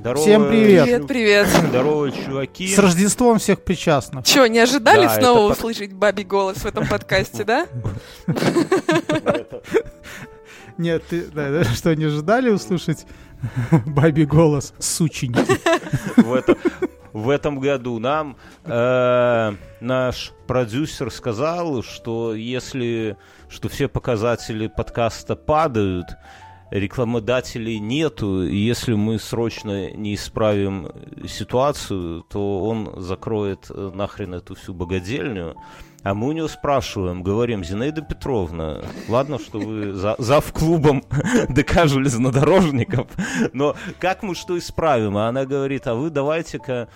Здорово, всем привет. Привет, привет. Здорово, чуваки. С Рождеством всех причастных. Чё, не ожидали снова услышать бабий голос в этом подкасте, да? Нет, ты что, не ожидали услышать бабий голос, сученьки? В этом году нам наш продюсер сказал, что если все показатели подкаста падают, рекламодателей нету, и если мы срочно не исправим ситуацию, то он закроет нахрен эту всю богадельню. А мы у него спрашиваем, говорим: Зинаида Петровна, ладно, что вы завклубом ДК железнодорожников, но как мы что исправим? А она говорит: а вы давайте-ка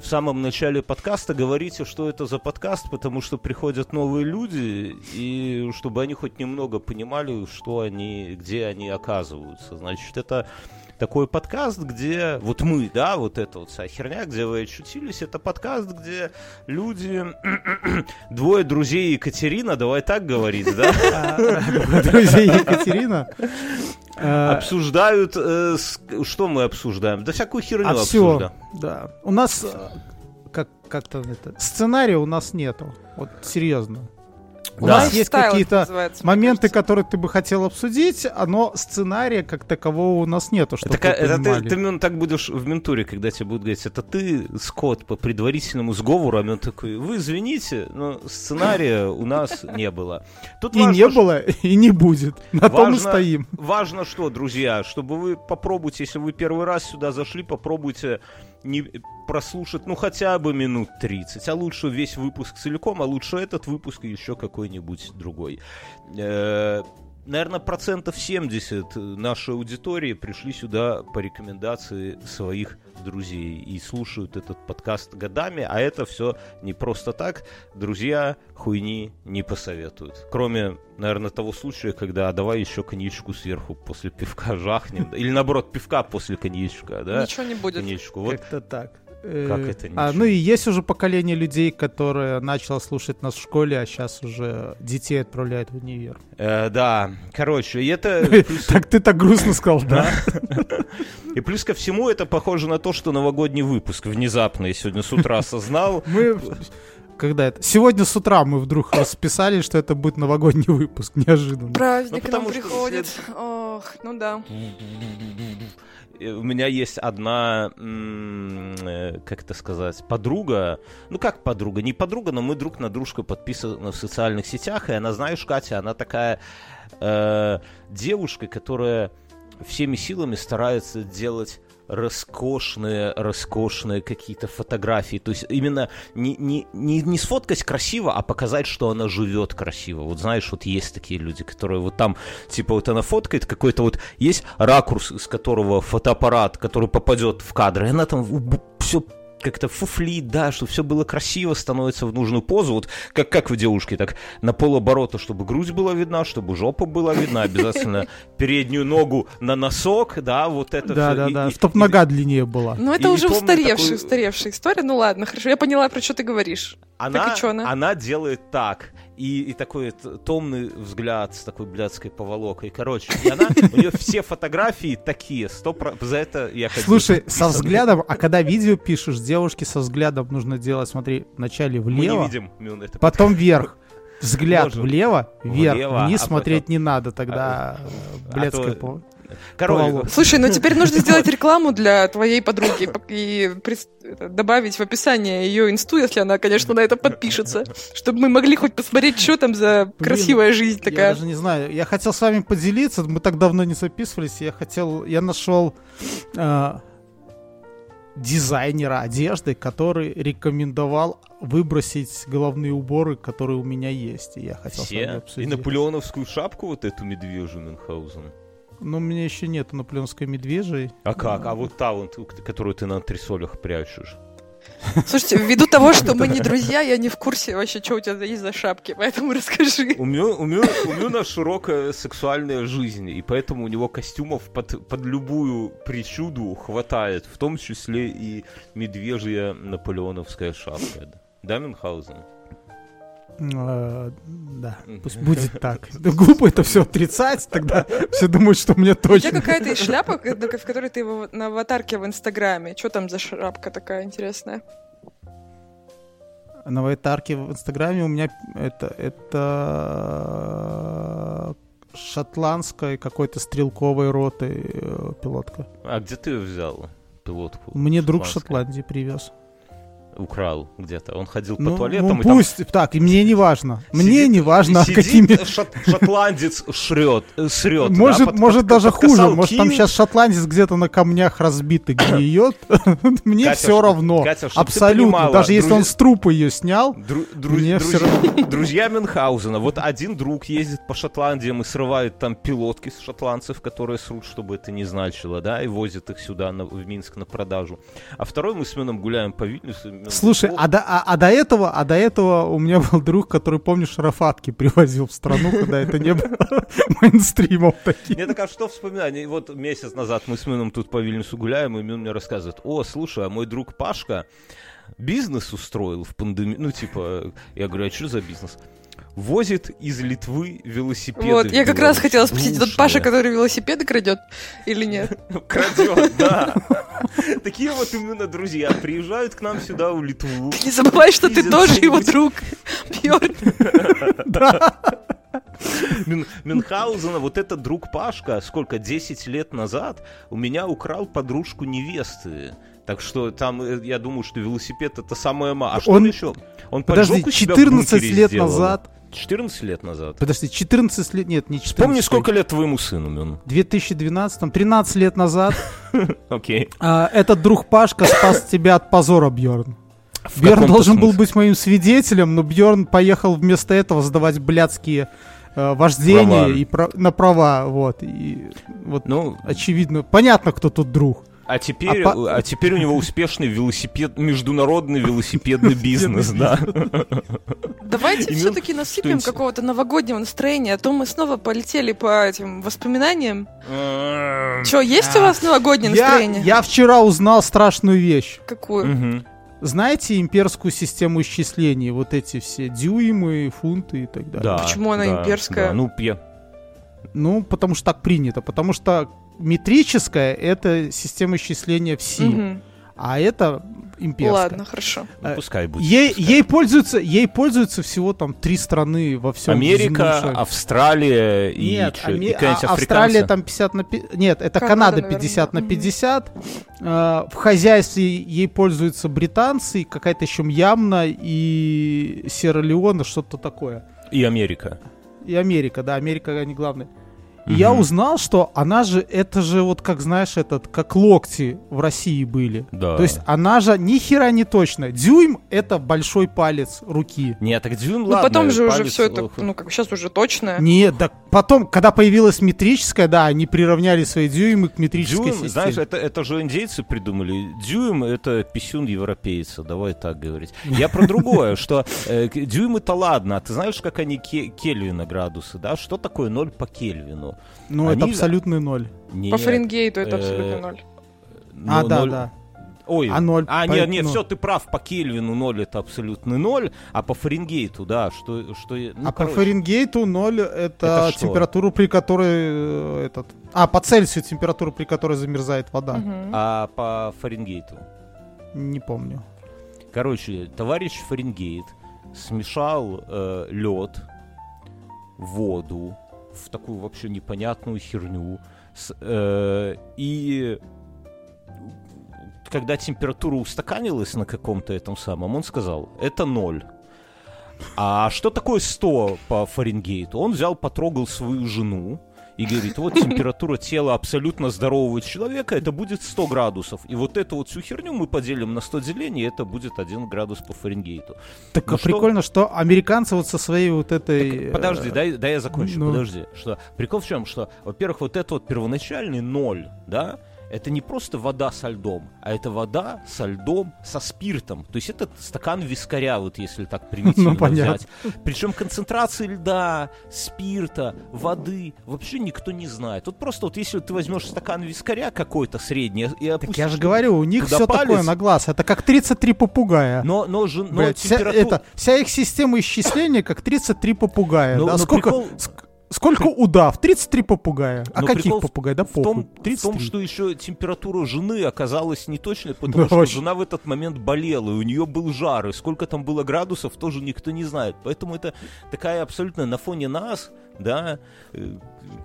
в самом начале подкаста говорите, что это за подкаст, потому что приходят новые люди, и чтобы они хоть немного понимали, что они, где они оказываются. Значит, это такой подкаст, где вот мы, да, вот эта вот вся херня, где вы очутились, это подкаст, где люди, двое друзей Екатерина, давай так говорить, да? Друзей Екатерина? Обсуждают, что мы обсуждаем? Да всякую херню обсуждаем. Да. У нас как-то сценария у нас нету. Вот серьезно. У нас есть какие-то моменты, которые ты бы хотел обсудить, но сценария как такового у нас нету. Ты так будешь в ментуре, когда тебе будут говорить: это ты, Скот, по предварительному сговору, а он такой: вы извините, но сценария у нас не было. И не было, и не будет. На том и стоим. Важно что, друзья, чтобы вы попробуйте, если вы первый раз сюда зашли, попробуйте не прослушать, ну, хотя бы минут 30, а лучше весь выпуск целиком, а лучше этот выпуск и еще какой-нибудь другой. Наверное, 70% нашей аудитории пришли сюда по рекомендации своих друзей и слушают этот подкаст годами, а это все не просто так. Друзья хуйни не посоветуют. Кроме, наверное, того случая, когда давай еще коньячку сверху после пивка жахнем. Или, наоборот, пивка после коньячка, да? Ничего не будет. Вот. Как-то так. Как это ничего? Ну и есть уже поколение людей, которое начало слушать нас в школе, а сейчас уже детей отправляют в универ. Да, короче, и это... Так ты так грустно сказал, да? И плюс ко всему это похоже на то, что новогодний выпуск внезапно я сегодня с утра осознал. Когда это? Сегодня с утра мы вдруг расписали, что это будет новогодний выпуск, неожиданно. Праздник к нам приходит. Ох, ну да. У меня есть одна, как это сказать, подруга. Ну как подруга? Не подруга, но мы друг на дружку подписаны в социальных сетях. И она, знаешь, Катя, она такая девушка, которая всеми силами старается делать роскошные какие-то фотографии. То есть именно не сфоткать красиво, а показать, что она живет красиво. Вот знаешь, вот есть такие люди, которые вот там, типа вот она фоткает какой-то вот, есть ракурс, из которого фотоаппарат, который попадет в кадр, и она там все как-то фуфлит, да, что все было красиво, становится в нужную позу. Вот как вы, девушки, так на полоборота, чтобы грудь была видна, чтобы жопа была видна, обязательно переднюю ногу на носок, да, вот это да, все. Да. Чтобы нога длиннее была. Ну это уже устаревшая история, ну ладно, хорошо, я поняла, про что ты говоришь. Она делает так. И такой томный взгляд с такой блядской поволокой. Короче, и она, у нее все фотографии такие. За это я хочу. Слушай, со взглядом, а когда видео пишешь, девушке со взглядом нужно делать, смотри, вначале влево, мы не видим, Мюн, это потом вверх. Взгляд влево, вверх, вниз смотреть не надо, тогда блядская поволока. Король. Слушай, ну теперь нужно сделать рекламу для твоей подруги и добавить в описание ее инсту, если она, конечно, на это подпишется, чтобы мы могли хоть посмотреть, что там за красивая жизнь такая. Я даже не знаю. Я хотел с вами поделиться, мы так давно не записывались. Я нашел дизайнера одежды, который рекомендовал выбросить головные уборы, которые у меня есть. И я хотел с вами обсудить. И наполеоновскую шапку вот эту медвежью Мюнхгаузена. Но у меня еще нету наполеонской медвежьей. А как? А вот та, которую ты на антресолях прячешь. Слушайте, ввиду того, что мы не друзья, я не в курсе вообще, что у тебя есть за шапки, поэтому расскажи. У Мюна широкая сексуальная жизнь, и поэтому у него костюмов под любую причуду хватает, в том числе и медвежья наполеоновская шапка. Да, Мюнхгаузен? Да, пусть будет так. Глупо это все отрицать, тогда все думают, что мне точно. У тебя какая-то шляпа, в которой ты на аватарке в Инстаграме. Что там за шляпка такая интересная? На аватарке в Инстаграме у меня это шотландской какой-то стрелковой роты пилотка. А где ты взял пилотку? Мне друг в Шотландии привез. Украл где-то. Он ходил по туалетам. Ну, пусть. И там... Так, и мне не важно. Мне не важно, какими... Шотландец срет. Может даже хуже. Может, там сейчас шотландец где-то на камнях разбитый гниет. Мне все равно. Абсолютно. Даже если он с трупа ее снял, мне все равно. Друзья Мюнхгаузена. Вот один друг ездит по Шотландиям и срывает там пилотки с шотландцев, которые срут, чтобы это не значило, да, и возят их сюда, в Минск, на продажу. А второй мы с Мюном гуляем по Вильнюсу. Слушай, до этого у меня был друг, который, помню, шарафатки привозил в страну, когда это не было мейнстримов таких. Мне так, а что вспоминать? Вот месяц назад мы с Мином тут по Вильнюсу гуляем, и Мин мне рассказывает: о, слушай, а мой друг Пашка бизнес устроил в пандемии. Ну, типа, я говорю, а что за бизнес? Возит из Литвы велосипеды. Вот, я как раз хотела спросить, тот Паша, который велосипеды крадет или нет? Крадет, да. Такие вот именно друзья приезжают к нам сюда, в Литву. Не забывай, что ты тоже его друг, Бьёрн. Да. Мюнхгаузена, вот этот друг Пашка, сколько, 10 лет назад у меня украл подружку невесты. Так что там, я думаю, что велосипед — это самое мало. А что он еще? Он поджег у себя в бункере сделал. 14 лет назад? Подожди, 14 лет... Нет, не 14. Помни, сколько лет твоему сыну, Мюн? В 2012-м, 13 лет назад. Окей. Этот друг Пашка спас тебя от позора, Бьёрн. Бьёрн должен был быть моим свидетелем, но Бьёрн поехал вместо этого сдавать блядские... вождения и на права. Вот. И вот, ну, очевидно. Понятно, кто тут друг. А теперь у него успешный международный велосипедный бизнес, да. Давайте все-таки насыпем какого-то новогоднего настроения, а то мы снова полетели по этим воспоминаниям. Что, есть у вас новогоднее настроение? Я вчера узнал страшную вещь. Какую? Знаете имперскую систему исчислений? Вот эти все дюймы, фунты и так далее. Да, почему она имперская? Да, ну, потому что так принято. Потому что метрическая — это система исчисления в СИ. Угу. А это имперская. Ладно, хорошо. Ну, пускай будет. Ей пользуются всего там 3 страны во всем мире. Америка, Австралия и какая-нибудь Австралия там 50 на 50. Нет, это Канада 50 на 50. В хозяйстве ей пользуются британцы, какая-то еще Мьямна и Сьерра-Леона, что-то такое. И Америка. И Америка, да, Америка они главные. Я узнал, что она же, это же вот как, знаешь, как локти в России были. Да. То есть она же ни хера не точно. Дюйм — это большой палец руки. Нет, так дюйм, ладно. Ну потом же уже все это, сейчас уже точно. Нет, так потом, когда появилась метрическая, да, они приравняли свои дюймы к метрической системе. Знаешь, это же индейцы придумали. Дюйм — это писюн европейца, давай так говорить. Я про другое, что дюймы-то ладно, а ты знаешь, как они Кельвина градусы, да? Что такое 0 по Кельвину? Ну, это абсолютный ноль. Нет, по Фаренгейту это абсолютный ноль. А, да, ноль... да. Ой, а, ноль а по... нет, все, ты прав, по Кельвину 0 это абсолютный ноль, а по Фаренгейту, да, короче. По Фаренгейту 0 это температура, при которой по Цельсию температура, при которой замерзает вода. Угу. А по Фаренгейту? Не помню. Короче, товарищ Фаренгейт смешал лед, воду, в такую вообще непонятную херню. И когда температура устаканилась на каком-то этом самом, он сказал, это 0. А что такое 100 по Фаренгейту? Он взял, потрогал свою жену и говорит, вот температура тела абсолютно здорового человека, это будет 100 градусов. И вот эту вот всю херню мы поделим на 100 делений, и это будет 1 градус по Фаренгейту. Так прикольно, что американцы вот со своей вот этой... Так, подожди, дай я закончу, подожди. Прикол в чем, что, во-первых, вот это вот первоначальный 0, да, это не просто вода со льдом, а это вода со льдом, со спиртом. То есть это стакан вискаря, вот если так примитивно взять. Причем концентрации льда, спирта, воды вообще никто не знает. Вот просто вот если ты возьмешь стакан вискаря какой-то средний и опустишь... Так я же говорю, у них все такое на глаз. Это как 33 попугая. Но вся их система исчисления как 33 попугая. Да, сколько удав? 33 попугая. А каких попугай? Да похуй. В том, что еще температура жены оказалась неточной, потому что жена в этот момент болела, и у нее был жар, и сколько там было градусов, тоже никто не знает. Поэтому это такая абсолютно на фоне нас, да,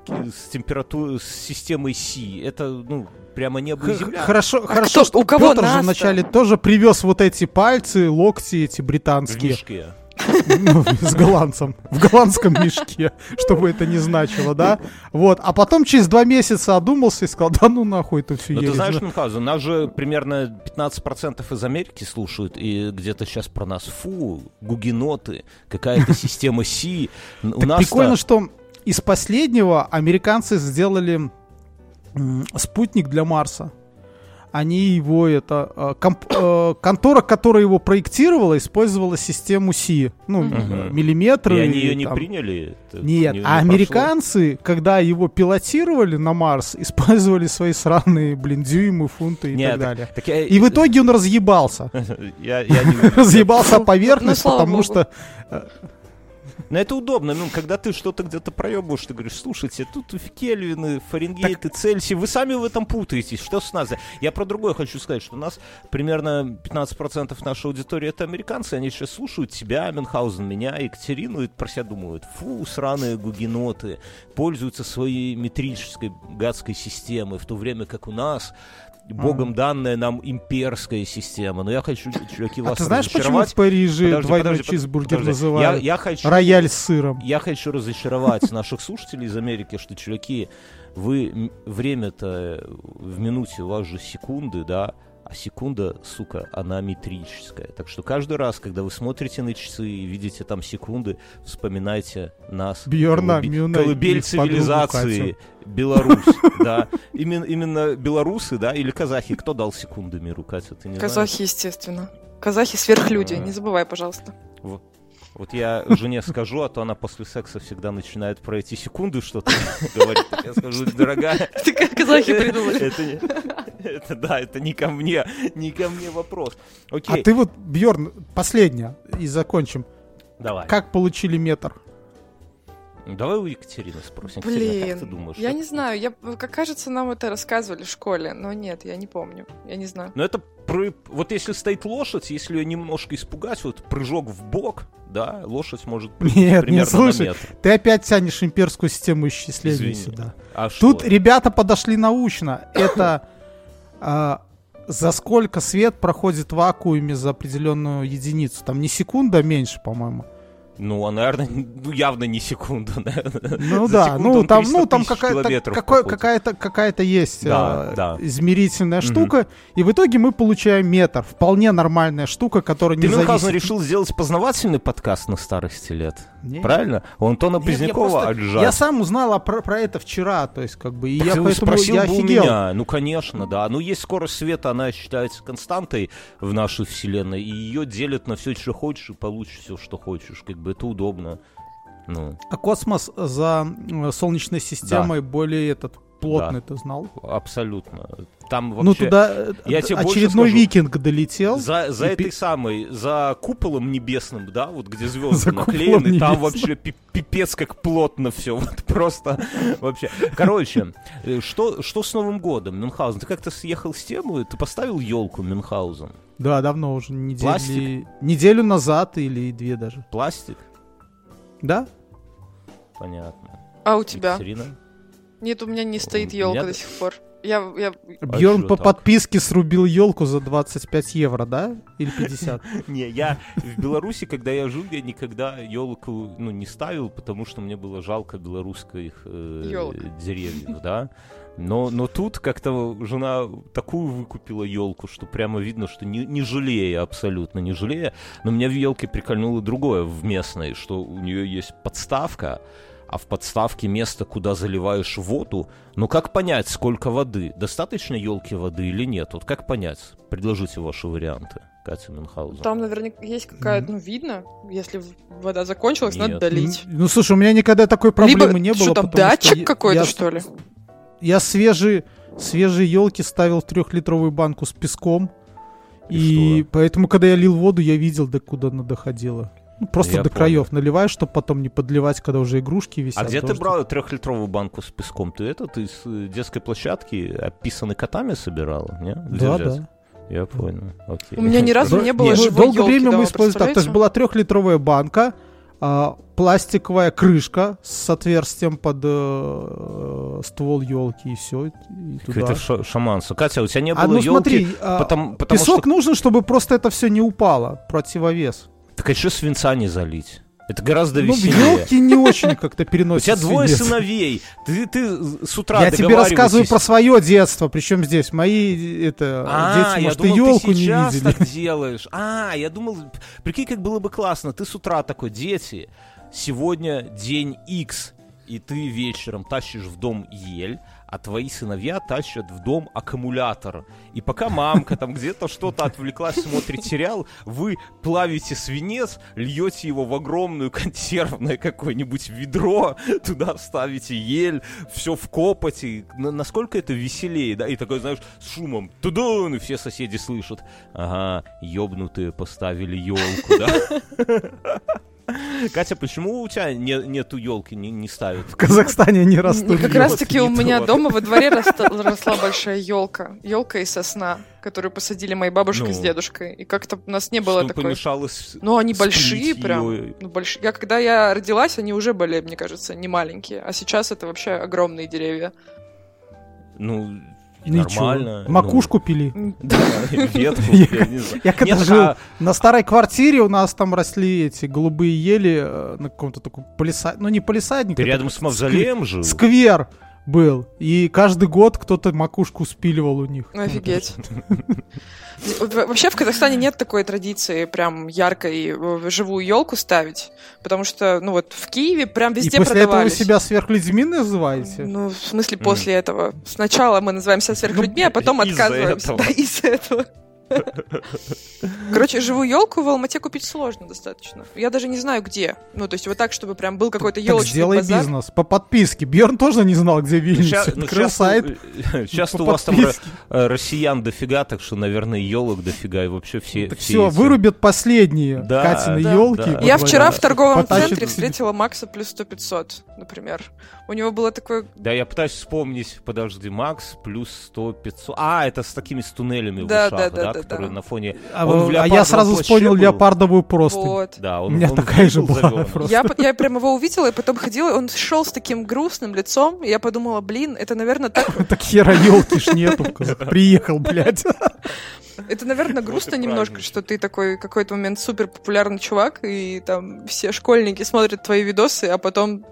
с системой Си. Это, прямо небо и земля. Хорошо, что у кого Пётр же вначале тоже привез вот эти пальцы, локти эти британские. С голландцем. В голландском мешке. Чтобы это не значило, да? Вот. А потом через 2 месяца одумался и сказал, да ну нахуй это все. Ты знаешь, Мюнхгаузен, нас же примерно 15% из Америки слушают. И где-то сейчас про нас, фу, гугеноты, какая-то система Си. Прикольно, что из последнего американцы сделали спутник для Марса. Контора, которая его проектировала, использовала систему Си. Миллиметры. И они ее не приняли? Нет, а американцы, когда его пилотировали на Марс, использовали свои сраные, дюймы, фунты и так далее. И в итоге он разъебался. Разъебался поверхность, потому что... Но это удобно, когда ты что-то где-то проебываешь, ты говоришь, слушайте, тут Кельвины, Фаренгейты, Цельсии, вы сами в этом путаетесь, что с нас? Я про другое хочу сказать, что у нас примерно 15% нашей аудитории это американцы, они сейчас слушают тебя, Мюнхгаузен, меня, Екатерину, и про себя думают, фу, сраные гугеноты, пользуются своей метрической гадской системой, в то время как у нас... Богом данная нам имперская система. Но я хочу, чуваки, вас разочаровать. А ты знаешь, почему в Париже двойной чизбургер называют рояль с сыром? Я хочу разочаровать наших слушателей из Америки, что, чуваки, вы время-то в минуте, у вас же секунды, да? А секунда, сука, она метрическая. Так что каждый раз, когда вы смотрите на часы и видите там секунды, вспоминайте нас. Бьёрна, колыбель цивилизации. Беларусь, да. Именно белорусы, да, или казахи. Кто дал секунды миру, Катя, ты не знаешь? Казахи, естественно. Казахи сверхлюди, не забывай, пожалуйста. Вот я жене скажу, а то она после секса всегда начинает про эти секунды что-то говорить. Я скажу, дорогая... Ты как казахи придумали. Это не ко мне вопрос. Окей. А ты вот, Бьёрн, последняя, и закончим. Давай. Как получили метр? Давай у Екатерины спросим. Екатерина, как ты думаешь? Я не знаю, как кажется, нам это рассказывали в школе, но нет, я не помню, я не знаю. Но это, вот если стоит лошадь, если ее немножко испугать, вот прыжок в бок, да, лошадь может примерно на метр. Ты опять тянешь имперскую систему исчисления сюда. А тут ребята подошли научно, это... за сколько свет проходит в вакууме за определенную единицу? Там не секунда, а меньше, по-моему. Явно не секунда, наверное. Там какая-то есть измерительная штука. И в итоге мы получаем метр. Вполне нормальная штука, которая не зависит. Ты, Мюнхгаузен, решил сделать познавательный подкаст на старости лет. Нет. Правильно? У Антона Бузнякова отжать. Я сам узнал про это вчера, то есть, и я поэтому я офигел. Конечно, да. Есть скорость света, она считается константой в нашей вселенной, и ее делят на все, что хочешь, и получишь все, что хочешь. Это удобно. А космос за Солнечной системой более плотный, ты знал? Абсолютно. Там вообще... туда очередной викинг долетел. За этой самой, за куполом небесным, да, вот где звезды наклеены, там вообще пипец как плотно все, вот просто вообще. Короче, что с Новым годом, Мюнхгаузен? Ты как-то съехал с темы, ты поставил елку, Мюнхгаузен? Да, давно уже, неделю назад или 2 даже. Пластик? Да. Понятно. А у тебя? Екатерина? Нет, у меня не стоит елка до сих пор. Я... Бьёрн по подписке срубил елку за 25 евро, да? Или 50? Не, я в Беларуси, когда я жил, я никогда елку не ставил, потому что мне было жалко белорусских деревьев, да? Но тут как-то жена такую выкупила елку, что прямо видно, что не жалея, абсолютно не жалея. Но меня в елке прикольнуло другое в местной, что у нее есть подставка, а в подставке место, куда заливаешь воду. Но как понять, сколько воды? Достаточно елки воды или нет? Вот как понять? Предложите ваши варианты, Катя Мюнхгаузен. Там наверняка есть какая-то, видно, если вода закончилась, нет, надо долить. Ну, слушай, у меня никогда такой проблемы либо не было. Что там, датчик какой-то, что ли? Я свежие елки ставил в 3-литровую банку с песком. И поэтому, когда я лил воду, я видел, до куда она доходила. Ну, просто я до краев наливаешь, чтобы потом не подливать, когда уже игрушки висят. А где ты брал 3-литровую банку с песком? Ты это, ты с детской площадки, описанной котами, собирала? Не? Да, взять? Да. Я понял. Окей. У меня ни разу не было живой елки. Долгое время мы использовали так. Потому что была 3-литровая банка, пластиковая крышка с отверстием под ствол елки, и все. Какое-то шаманство. Катя, у тебя не было елки. Ну смотри, потому песок что... нужен, чтобы просто это все не упало. Противовес. Так а что свинца не залить? Это гораздо веселее. Ну, елки не очень как-то переносятся. У тебя двое сыновей. Ты с утра договариваешься. Я тебе рассказываю про свое детство. Причем здесь мои дети, может, и елку не видели. А, я думал, ты сейчас так делаешь. Я думал, прикинь, как было бы классно. Ты с утра такой: дети, сегодня день X, и ты вечером тащишь в дом ель, а твои сыновья тащат в дом аккумулятор. И пока мамка там где-то что-то отвлеклась, смотрит сериал, вы плавите свинец, льете его в огромную консервное какое-нибудь ведро, туда ставите ель, все в копоти. Насколько это веселее, да? И такой, знаешь, с шумом. Тудун! И все соседи слышат. Ага, ёбнутые поставили елку, да? Катя, почему у тебя нету елки, не ставят? В Казахстане не растут. Как раз таки у меня дома во дворе росла большая елка. Елка из сосна, которую посадили мои бабушка с дедушкой. И как-то у нас не было такой... помешалось... Ну, они большие прям. Ну, когда я родилась, они уже были, мне кажется, не маленькие. А сейчас это вообще огромные деревья. Ну... Нормально. Макушку пили. Да, ветку, я не знаю. Я когда жил на старой квартире, у нас там росли эти голубые ели на каком-то таком палисаднике. Ну, не палисадник. Ты рядом с мавзолеем жил? Сквер был. И каждый год кто-то макушку спиливал у них. Офигеть. Вообще в Казахстане нет такой традиции прям яркой живую елку ставить, потому что, ну вот, в Киеве прям везде продавались. И после этого вы себя сверхлюдьми называете? Ну, в смысле после этого. Сначала мы называем себя сверхлюдьми, а потом отказываемся. Да, из-за этого. Короче, живую елку в Алмате купить сложно достаточно. Я даже не знаю, где. Ну, то есть вот так, чтобы прям был какой-то елочный базар. Сделай бизнес по подписке. Бьёрн тоже не знал, где Вильнюс. Открыл сайт. Сейчас у вас там россиян дофига, так что, наверное, елок дофига. И вообще все... Все, вырубят последние Катины елки. Я вчера в торговом центре встретила Макса плюс 100 500, например. У него было такое... Да, я пытаюсь вспомнить. Подожди, Макс плюс 100 500. А, это с такими с туннелями в ушах, да? Который на фоне... А я сразу вспомнил леопардовую простынь. Вот. Да, у меня такая же была. Я прям его увидела, и потом ходила, он шел с таким грустным лицом, и я подумала, блин, это, наверное, так... Так хера елки ж нету, приехал, блядь. Это, наверное, грустно немножко, что ты такой какой-то момент супер популярный чувак, и там все школьники смотрят твои видосы, а потом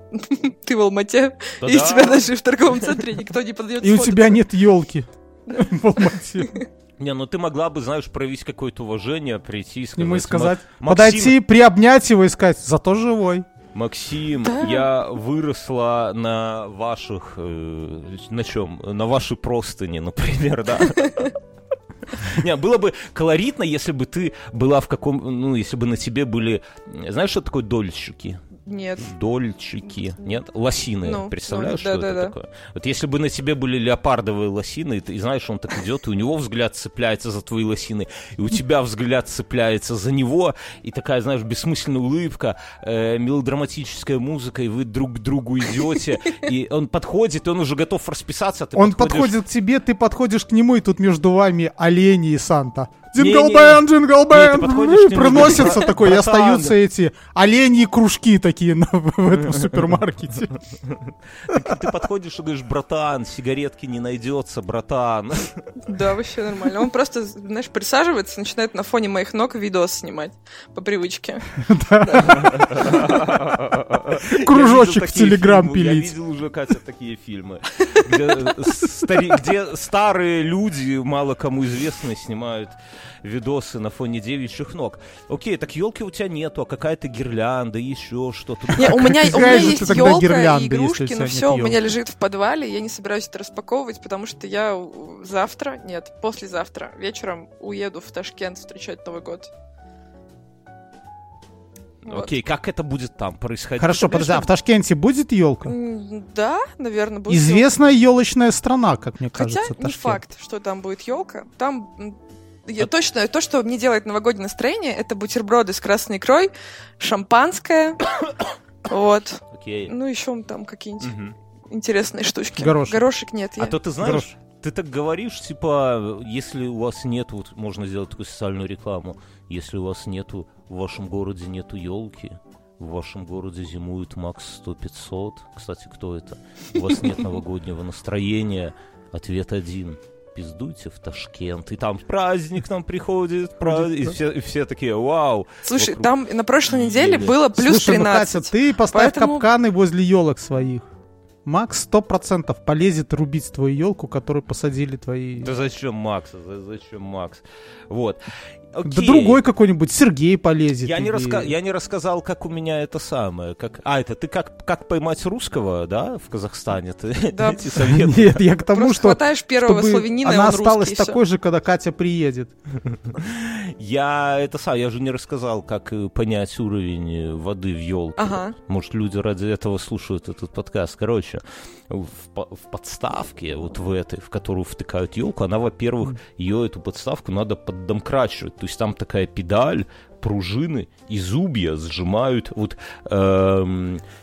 ты в Алмате, и тебя даже в торговом центре никто не подойдет. И у тебя нет елки в Алмате. Не, ну ты могла бы, знаешь, проявить какое-то уважение, прийти и сказать... Ему и сказать, подойти, приобнять его и сказать, зато живой. Максим, я выросла на ваших... на чем? На вашей простыне, например, да. Не, было бы колоритно, если бы ты была в каком... Ну, если бы на тебе были... Знаешь, что такое дольщики? Нет. Дольчики. Нет? Лосины. Ну, представляешь, что это такое? Вот если бы на тебе были леопардовые лосины, и ты, знаешь, он так идет, и у него взгляд цепляется за твои лосины, и у тебя взгляд цепляется за него, и такая, знаешь, бессмысленная улыбка, мелодраматическая музыка, и вы друг к другу идете, и он подходит, и он уже готов расписаться. Он подходит к тебе, ты подходишь к нему, и тут между вами олени и Санта. Джингл-бэн, джингл-бэн, приносится такой, и остаются эти оленьи кружки такие в этом супермаркете. Ты подходишь и говоришь, братан, сигаретки не найдется, братан. Да, вообще нормально. Он просто, знаешь, присаживается, начинает на фоне моих ног видос снимать по привычке. Кружочек в Телеграм пилить. Я видел уже, Катя, такие фильмы. где старые люди, мало кому известные, снимают видосы на фоне девичьих ног. Окей, так елки у тебя нету, а какая-то гирлянда, еще что-то. У меня есть елка, игрушки, но все у меня лежит в подвале, я не собираюсь это распаковывать, потому что я послезавтра вечером уеду в Ташкент встречать Новый год. Окей, как это будет там происходить? Хорошо, подожди, а в Ташкенте будет елка? Да, наверное, будет. Известная елочная страна, как мне кажется. Хотя не факт, что там будет елка. Там точно то, что мне делает новогоднее настроение, это бутерброды с красной икрой, шампанское, вот. Ну еще там какие-нибудь интересные штучки. Горошек нет. А то ты знаешь, ты так говоришь, типа, если у вас нет, вот можно сделать такую социальную рекламу, если у вас нету, в вашем городе нету елки, в вашем городе зимует Макс 100 500. Кстати, кто это? У вас нет новогоднего настроения? Ответ один. Пиздуйте в Ташкент. И там праздник к нам приходит. И все такие, вау. Слушай, там на прошлой неделе было плюс 13. Слушай, Катя, ты поставь капканы возле елок своих. Макс 100% полезет рубить твою елку, которую посадили твои... Да зачем Макс? Зачем Макс? Вот. Окей. Да другой какой-нибудь, Сергей полезет. Я не рассказал, как у меня это самое. Это ты как поймать русского, да, в Казахстане? Ты да. Эти советы? Нет, я к тому, просто что... хватаешь первого славянина, она осталась русский, такой же, когда Катя приедет. Я же не рассказал, как понять уровень воды в елке. Ага. Может, люди ради этого слушают этот подкаст. Короче, в подставке, вот в этой, в которую втыкают елку, она, во-первых, ее, эту подставку, надо поддомкрачивать. То есть там такая педаль, пружины и зубья сжимают. Вот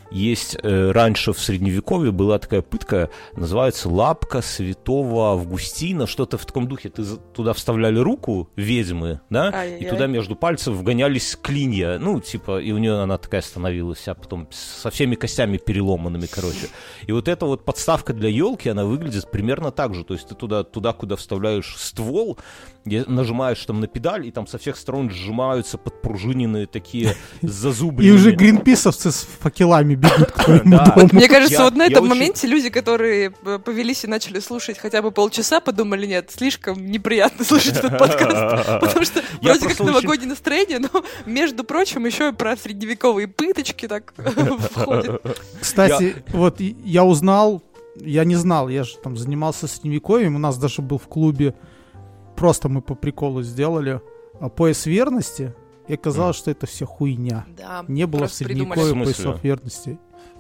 раньше в Средневековье была такая пытка, называется лапка святого Августина, что-то в таком духе. Ты туда вставляли руку ведьмы, да, и туда между пальцев вгонялись клинья. Ну, типа, и у нее она такая становилась, а потом со всеми костями переломанными, короче. И вот эта вот подставка для елки, она выглядит примерно так же. То есть ты туда, куда вставляешь ствол, нажимаешь там на педаль, и там со всех сторон сжимаются подпружиненные такие зазубренные. И уже гринписовцы с факелами бегут к твоему дому. Мне кажется, вот на этом моменте люди, которые повелись и начали слушать хотя бы полчаса, подумали, нет, слишком неприятно слушать этот подкаст, потому что вроде как новогоднее настроение, но, между прочим, еще и про средневековые пыточки так входит. Кстати, вот я узнал, я не знал, я же там занимался средневековьем, у нас даже был в клубе, просто мы по приколу сделали пояс верности, и оказалось, что это все хуйня. Да, не было в средневековье поясов верности.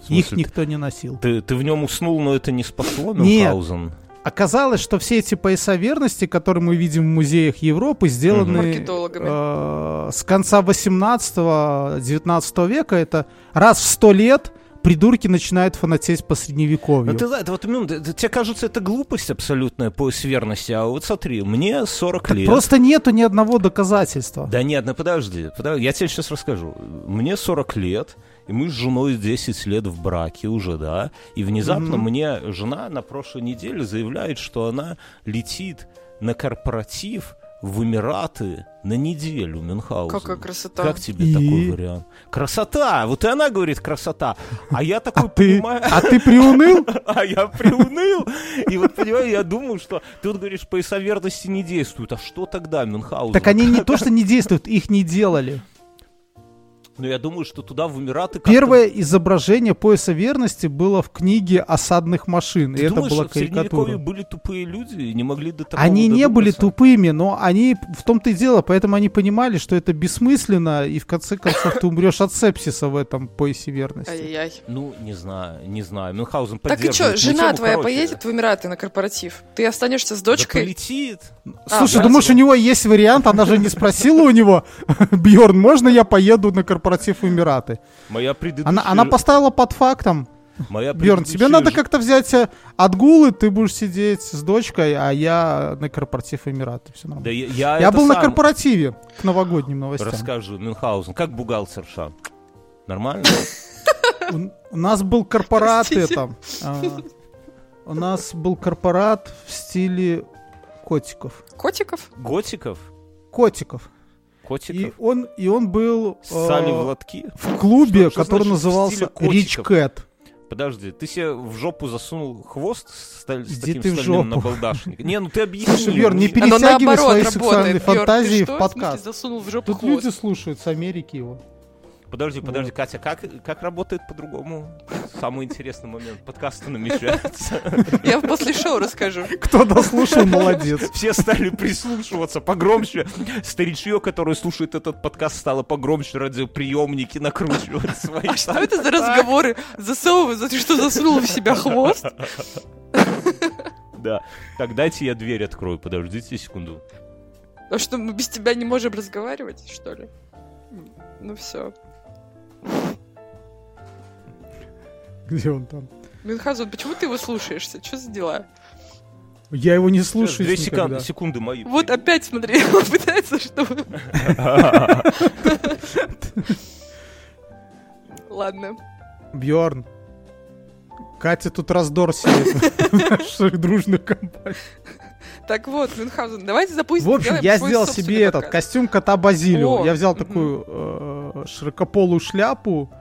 Их никто не носил. Ты в нем уснул, но это не спасло Мюнхгаузен? Нет. Оказалось, что все эти пояса верности, которые мы видим в музеях Европы, сделаны с конца 18-19 века. Это раз в 100 лет придурки начинают фанатеть по средневековью. Ну, ты знаешь, вот, тебе кажется, это глупость абсолютная, пояс верности. А вот смотри, мне 40 лет. Просто нету ни одного доказательства. Да нет, ну подожди, я тебе сейчас расскажу. Мне 40 лет, и мы с женой 10 лет в браке уже, да? И внезапно мне жена на прошлой неделе заявляет, что она летит на корпоратив в Эмираты на неделю, Мюнхгаузен. Какая красота. Как тебе такой вариант? Красота! Вот и она говорит, красота. А я такой понимаю... А ты приуныл? А я приуныл. И вот, понимаешь, я думаю, что ты вот говоришь, пояса верности не действуют. А что тогда, Мюнхгаузен? Так они не то, что не действуют, их не делали. Но я думаю, что туда, в Эмираты... Первое изображение пояса верности было в книге осадных машин. Ты думаешь, это была карикатура. В Средневековье были тупые люди и не могли до такого додуматься? Они не были тупыми, но они... В том-то и дело, поэтому они понимали, что это бессмысленно, и в конце концов ты умрешь от сепсиса в этом поясе верности. Ай-яй. Ну, не знаю. Мюнхгаузен поддерживает. Так и что, жена твоя поедет в Эмираты на корпоратив? Ты останешься с дочкой? Да полетит. Слушай, думаешь, у него есть вариант? Она же не спросила у него: Бьёрн, можно я поеду на корпоратив? Против Эмираты. Она поставила под фактом. Бьёрн, тебе надо как-то взять отгулы, ты будешь сидеть с дочкой, а я на корпоратив Эмираты. Все нормально. Да, я был на корпоративе к новогодним новостям. Расскажу, Мюнхгаузен, как бухгалтерша? Нормально? У нас был корпорат там. У нас был корпорат в стиле котиков. Котиков. И он был в клубе, который назывался «Рич-кэт». Подожди, ты себе в жопу засунул хвост с таким стальным набалдашником? Не, ну ты объясни. Бьёрн, не перетягивай свои сексуальные фантазии в подкаст. Тут люди слушают с Америки его. Подожди, Катя, как работает по-другому? Самый интересный момент. Подкасты намечаются. Я после шоу расскажу. Кто дослушал, молодец. Все стали прислушиваться погромче. Старичье, которое слушает этот подкаст, стало погромче радиоприемники накручивать свои. А что это за разговоры? Засовывай, за что засунул в себя хвост? Да. Так, дайте я дверь открою. Подождите секунду. А что, мы без тебя не можем разговаривать, что ли? Ну все. Где он там? Мюнхгаузен, почему ты его слушаешься? Что за дела? Я его не слушаю. Две секунды мои. Вот опять, смотри, он пытается, чтобы... Ладно. Бьёрн. Катя тут раздор сидит в наших дружных компаниях. Так вот, Мюнхгаузен, давайте запустим. В общем, я сделал себе этот костюм кота Базилио. Я взял такую широкополую шляпу,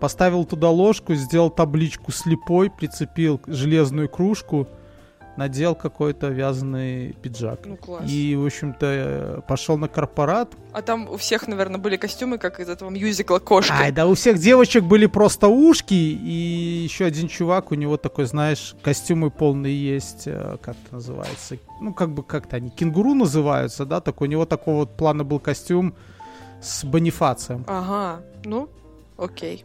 поставил туда ложку, сделал табличку «Слепой», прицепил железную кружку, надел какой-то вязаный пиджак. Ну, класс. И, в общем-то, пошел на корпорат. А там у всех, наверное, были костюмы, как из этого мюзикла «Кошки». Ай, да у всех девочек были просто ушки, и еще один чувак, у него такой, знаешь, костюмы полные есть, как это называется, ну, как бы как-то они кенгуру называются, да, так у него такого вот плана был костюм с Бонифацием. Ага, ну, окей.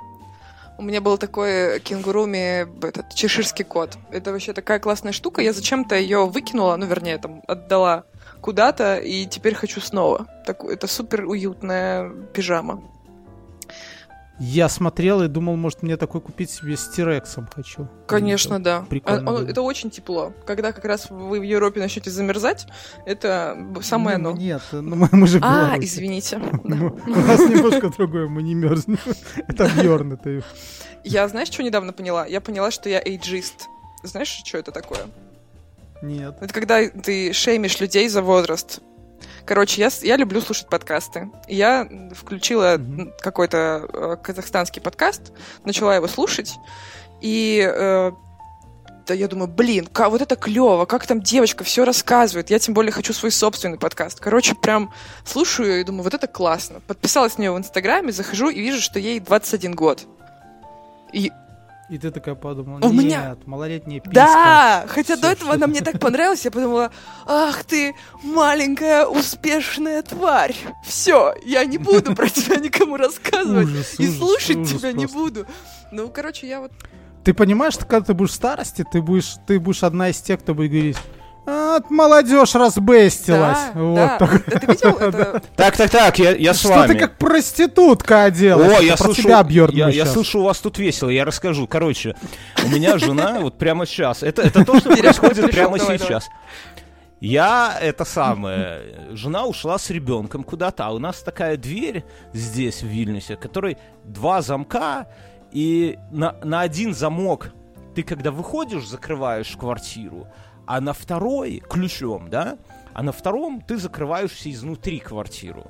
У меня был такой кенгуруми, этот чеширский кот. Это вообще такая классная штука. Я зачем-то ее выкинула, ну, вернее, там, отдала куда-то, и теперь хочу снова. Это супер уютная пижама. Я смотрел и думал, может, мне такой купить себе с Тирексом хочу. Конечно, да. Это очень тепло. Когда как раз вы в Европе начнете замерзать, это самое оно. Нет, мы же белорусы. А, извините. У нас немножко другое, мы не мерзнем. Это Бьёрн. Я, знаешь, что недавно поняла? Я поняла, что я эйджист. Знаешь, что это такое? Нет. Это когда ты шеймишь людей за возраст. Короче, я люблю слушать подкасты. Я включила какой-то казахстанский подкаст, начала его слушать, и да, я думаю, блин, вот это клево, как там девочка все рассказывает, я тем более хочу свой собственный подкаст. Короче, прям слушаю и думаю, вот это классно. Подписалась на нее в Инстаграме, захожу и вижу, что ей 21 год. И ты такая подумала, нет, малолетняя писька. Да, хотя до этого она мне так понравилась, я подумала, ах ты, маленькая успешная тварь. Все, я не буду про тебя никому рассказывать и слушать тебя не буду. Ну, короче, я вот... Ты понимаешь, что когда ты будешь в старости, ты будешь одна из тех, кто будет говорить... молодежь разбестилась. Да, вот да. Так. Да, ты видел это? Так, я с вами. Что ты как проститутка оделась? О, я слышу, я слышу, у вас тут весело, я расскажу. Короче, у меня жена вот прямо сейчас. Это то, что происходит прямо сейчас. Я это самое. Жена ушла с ребенком куда-то. А у нас такая дверь здесь, в Вильнюсе, которой 2 замка, и на один замок ты, когда выходишь, закрываешь квартиру, а на второй, ключом, да, а на втором ты закрываешься изнутри квартиру.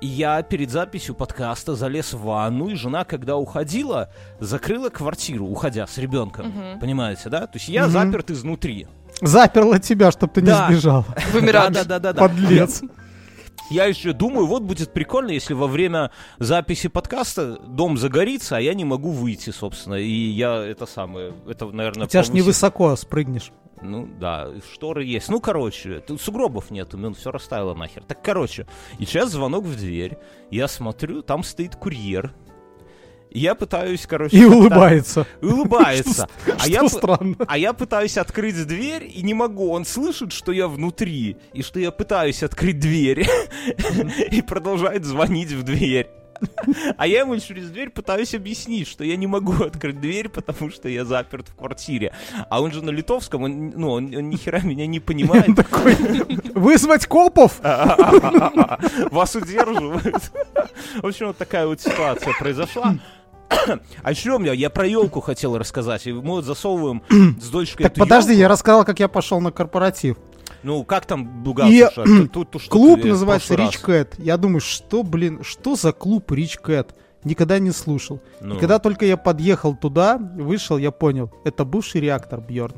И я перед записью подкаста залез в ванну, и жена, когда уходила, закрыла квартиру, уходя с ребенком. Понимаете, да? То есть я заперт изнутри. Заперла тебя, чтобы ты не сбежал. Да. Подлец. Я еще думаю, вот будет прикольно, если во время записи подкаста дом загорится, а я не могу выйти, собственно. И я это, наверное... У тебя ж невысоко спрыгнешь. Ну да, шторы есть. Ну, короче, тут сугробов нету, он все растаяло нахер. Так, короче, и сейчас звонок в дверь. Я смотрю, там стоит курьер. Я пытаюсь, короче... И улыбается. Что странно. А я пытаюсь открыть дверь, и не могу. Он слышит, что я внутри, и что я пытаюсь открыть дверь, и продолжает звонить в дверь. А я ему через дверь пытаюсь объяснить, что я не могу открыть дверь, потому что я заперт в квартире. А он же на литовском, он ни хера меня не понимает. Такой, вызвать копов? Вас удерживают. В общем, вот такая вот ситуация произошла. А еще я про елку хотел рассказать. И мы вот засовываем с дочкой так эту подожди, елку. Я рассказал, как я пошел на корпоратив. Ну, как там бухгалтер? Клуб называется «Рич-кэт». Я думаю, что за клуб «Рич-кэт»? никогда не слушал. Ну. И когда только я подъехал туда, вышел, я понял, это бывший реактор Бьёрн.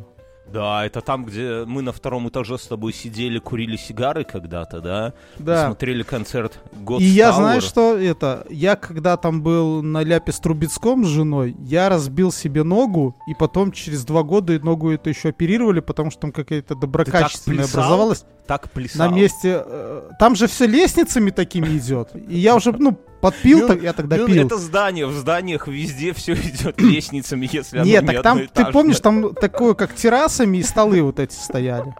Да, это там, где мы на втором этаже с тобой сидели, курили сигары когда-то, да? Да. Смотрели концерт God's Tower. И я знаю, что это... Я когда там был на ляпе с Трубецком с женой, я разбил себе ногу, и потом через 2 года ногу это еще оперировали, потому что там какая-то доброкачественная образовалась. Так плясал. На месте... Там же все лестницами такими идет. И я уже, подпил, я тогда пил. Это здание, в зданиях везде все идет лестницами, если оно не одноэтажное. Нет, так там, ты помнишь, там такое, как террасами и столы вот эти стояли.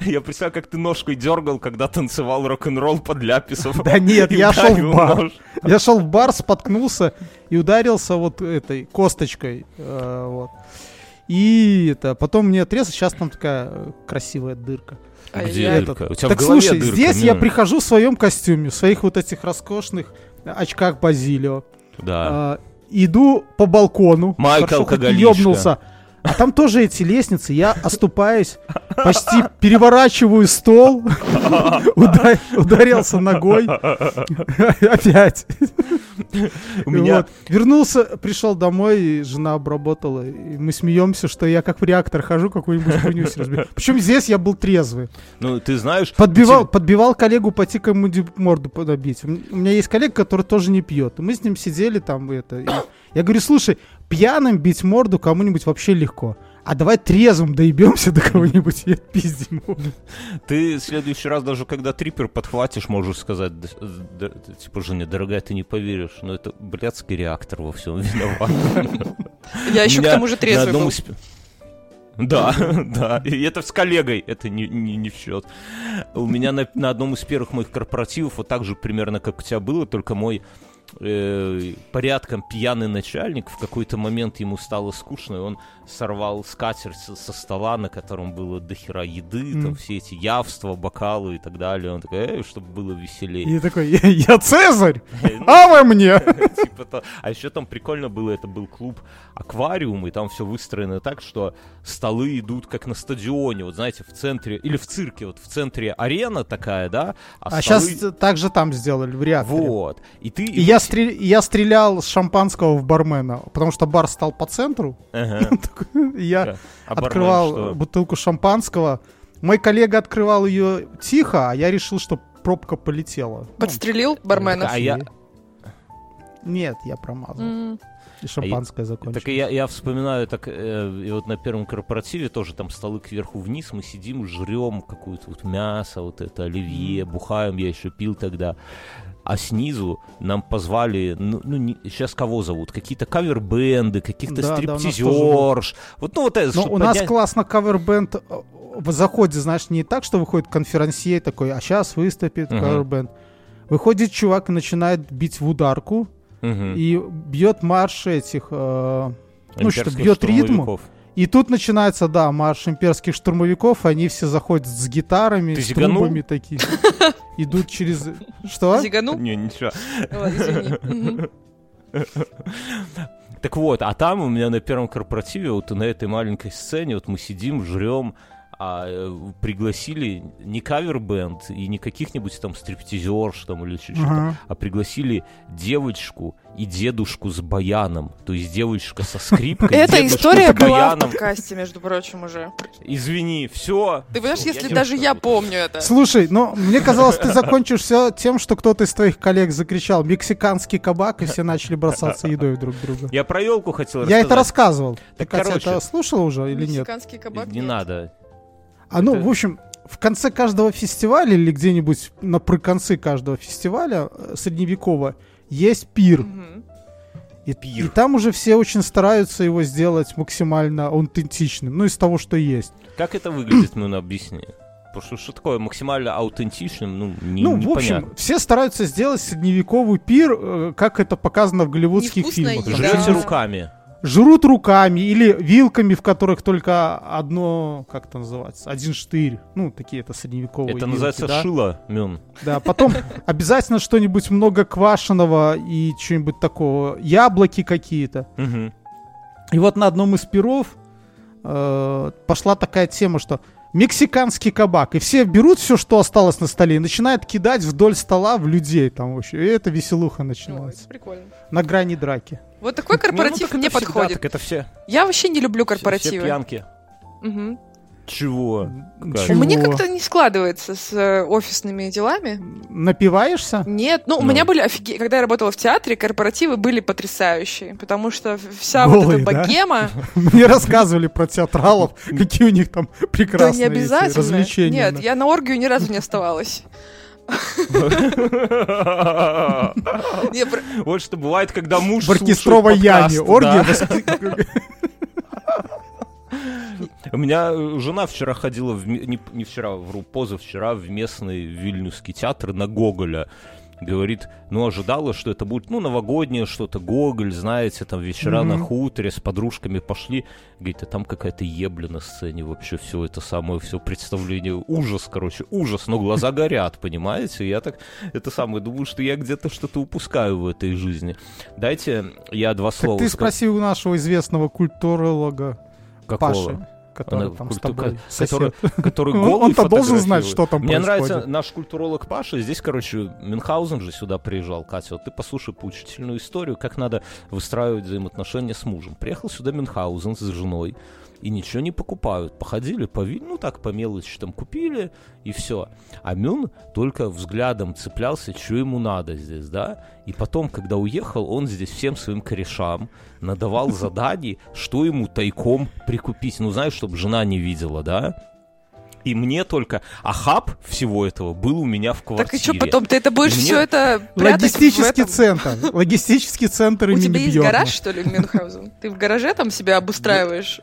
Я представляю, как ты ножкой дергал, когда танцевал рок-н-ролл под ляписом. Да нет, я шел в бар. Я шел в бар, споткнулся и ударился вот этой косточкой. И это потом мне отрез, сейчас там такая красивая дырка. А где дырка? У тебя так в голове слушай, дырка, здесь я прихожу в своем костюме, в своих вот этих роскошных очках Базилио. Да. Иду по балкону. Майкл Коголичка. А там тоже эти лестницы. Я оступаюсь, почти переворачиваю стол, ударился ногой. Опять. Вернулся, пришел домой, и жена обработала. И мы смеемся, что я как в реактор хожу, какую-нибудь хуйню разбил. Причем здесь я был трезвый. Ну, ты знаешь... Подбивал коллегу пойти кому-нибудь морду подобить. У меня есть коллега, который тоже не пьет. Мы с ним сидели там, я говорю, слушай, пьяным бить морду кому-нибудь вообще легко. А давай трезвым доебемся до кого-нибудь и отпиздим. Ты в следующий раз даже когда трипер подхватишь, можешь сказать, типа, жене, дорогая, ты не поверишь, но это блядский реактор во всем виноват. Я еще к тому же трезвый был. Да, да, и это с коллегой, это не в счет. У меня на одном из первых моих корпоративов, вот так же примерно, как у тебя было, только мой... порядком пьяный начальник, в какой-то момент ему стало скучно, и он сорвал скатерть со стола, на котором было дохера еды, там все эти явства, бокалы и так далее. Он такой, чтобы было веселее. И такой, я Цезарь, а вы мне! А еще там прикольно было, это был клуб «Аквариум», и там все выстроено так, что столы идут как на стадионе, вот знаете, в центре, или в цирке, вот в центре арена такая, да? А сейчас так же там сделали, в реакторе. Вот. И я стрелял с шампанского в бармена, потому что бар стал по центру. Я открывал бутылку шампанского. Мой коллега открывал ее тихо, а я решил, что пробка полетела. Подстрелил бармена? Нет, я промазал. И шампанское закончилось. Так я вспоминаю, так и вот на первом корпоративе тоже там столы кверху вниз, мы сидим, жрем какое-то вот мясо, вот это оливье, бухаем, я еще пил тогда. А снизу нам позвали, сейчас кого зовут? Какие-то кавер-бенды, каких-то стриптизерш. Вот это. Но у нас классно кавер-бенд в заходе, знаешь, не так, что выходит конферансье такой, а сейчас выступит кавер-бенд. Выходит чувак и начинает бить в ударку и бьет марш этих, бьет ритм. И тут начинается, марш имперских штурмовиков, они все заходят с гитарами, с трубами такие. Идут через... Что? Зиганул? Не, ничего. Так вот, а там у меня на первом корпоративе, вот на этой маленькой сцене, вот мы сидим, жрем, пригласили не кавер-бенд и не каких-нибудь там стриптизерш там, или что-то, а пригласили девочку и дедушку с баяном. То есть девочка со скрипкой, дедушка с баяном. Эта история была в подкасте, между прочим, уже. Извини, все. Ты понимаешь, если даже я помню это. Слушай, мне казалось, ты закончишь все тем, что кто-то из твоих коллег закричал «мексиканский кабак», и все начали бросаться едой друг друга. Я про елку хотел рассказать. Я это рассказывал. Ты, Катя, это слушала уже или нет? «Мексиканский кабак» не надо. В общем, в конце каждого фестиваля или где-нибудь на проконце каждого фестиваля средневекового есть пир. И там уже все очень стараются его сделать максимально аутентичным. Из того, что есть. Как это выглядит, объясни. Потому что такое максимально аутентичным, непонятно. В общем, все стараются сделать средневековый пир, как это показано в голливудских фильмах. Жрете руками. Жрут руками или вилками, в которых только одно, как это называется, один штырь. Такие это средневековые это вилки, называется шило, мюн. Да, потом обязательно что-нибудь много квашеного и что-нибудь такого. Яблоки какие-то. И вот на одном из пиров пошла такая тема, что мексиканский кабак. И все берут все, что осталось на столе, и начинают кидать вдоль стола в людей там вообще. И это веселуха начинается. Ой, прикольно. На грани драки. Вот такой корпоратив мне подходит. Так это все. Я вообще не люблю корпоративы. Все пьянки. Угу. Чего? Чего? Мне как-то не складывается с офисными делами. Напиваешься? Нет, ну у меня были когда я работала в театре, корпоративы были потрясающие, потому что вся голые, вот эта богема. Да? Мне рассказывали про театралов, какие у них там прекрасные развлечения. Нет, я на оргию ни разу не оставалась. Вот что бывает, когда муж слушает подкаст. В оркестровой яме оргия. У меня жена вчера ходила, не вчера, вру, позавчера, в местный вильнюсский театр на Гоголя. Говорит, ну ожидала, что это будет, ну, новогоднее что-то, Гоголь, знаете, там вечера на хуторе с подружками пошли. Говорит, а там какая-то ебля на сцене вообще, все это самое, все представление, ужас, короче, ужас, но глаза горят, понимаете? Я так, это самое, думаю, что я где-то что-то упускаю в этой жизни. Дайте я два слова. Так ты спроси у нашего известного культуролога. Какого? Паши, который там с тобой сосед. Который он-то должен знать, что там мне происходит. Мне нравится наш культуролог Паша. Здесь, короче, Мюнхгаузен же сюда приезжал. Катя, вот ты послушай поучительную историю, как надо выстраивать взаимоотношения с мужем. Приехал сюда Мюнхгаузен с женой и ничего не покупают. Походили, ну так, по мелочи там купили, и все. А Мюн только взглядом цеплялся, что ему надо здесь, да? И потом, когда уехал, он здесь всем своим корешам надавал заданий, что ему тайком прикупить. Ну, знаешь, чтобы жена не видела, да? И мне только ахаб всего этого был у меня в квартире. Так и что потом? Ты это будешь все это прятать? Логистический центр. Логистический центр имени Бьёрна. У тебя есть гараж, что ли, в Мюнхгаузен? Ты в гараже там себя обустраиваешь?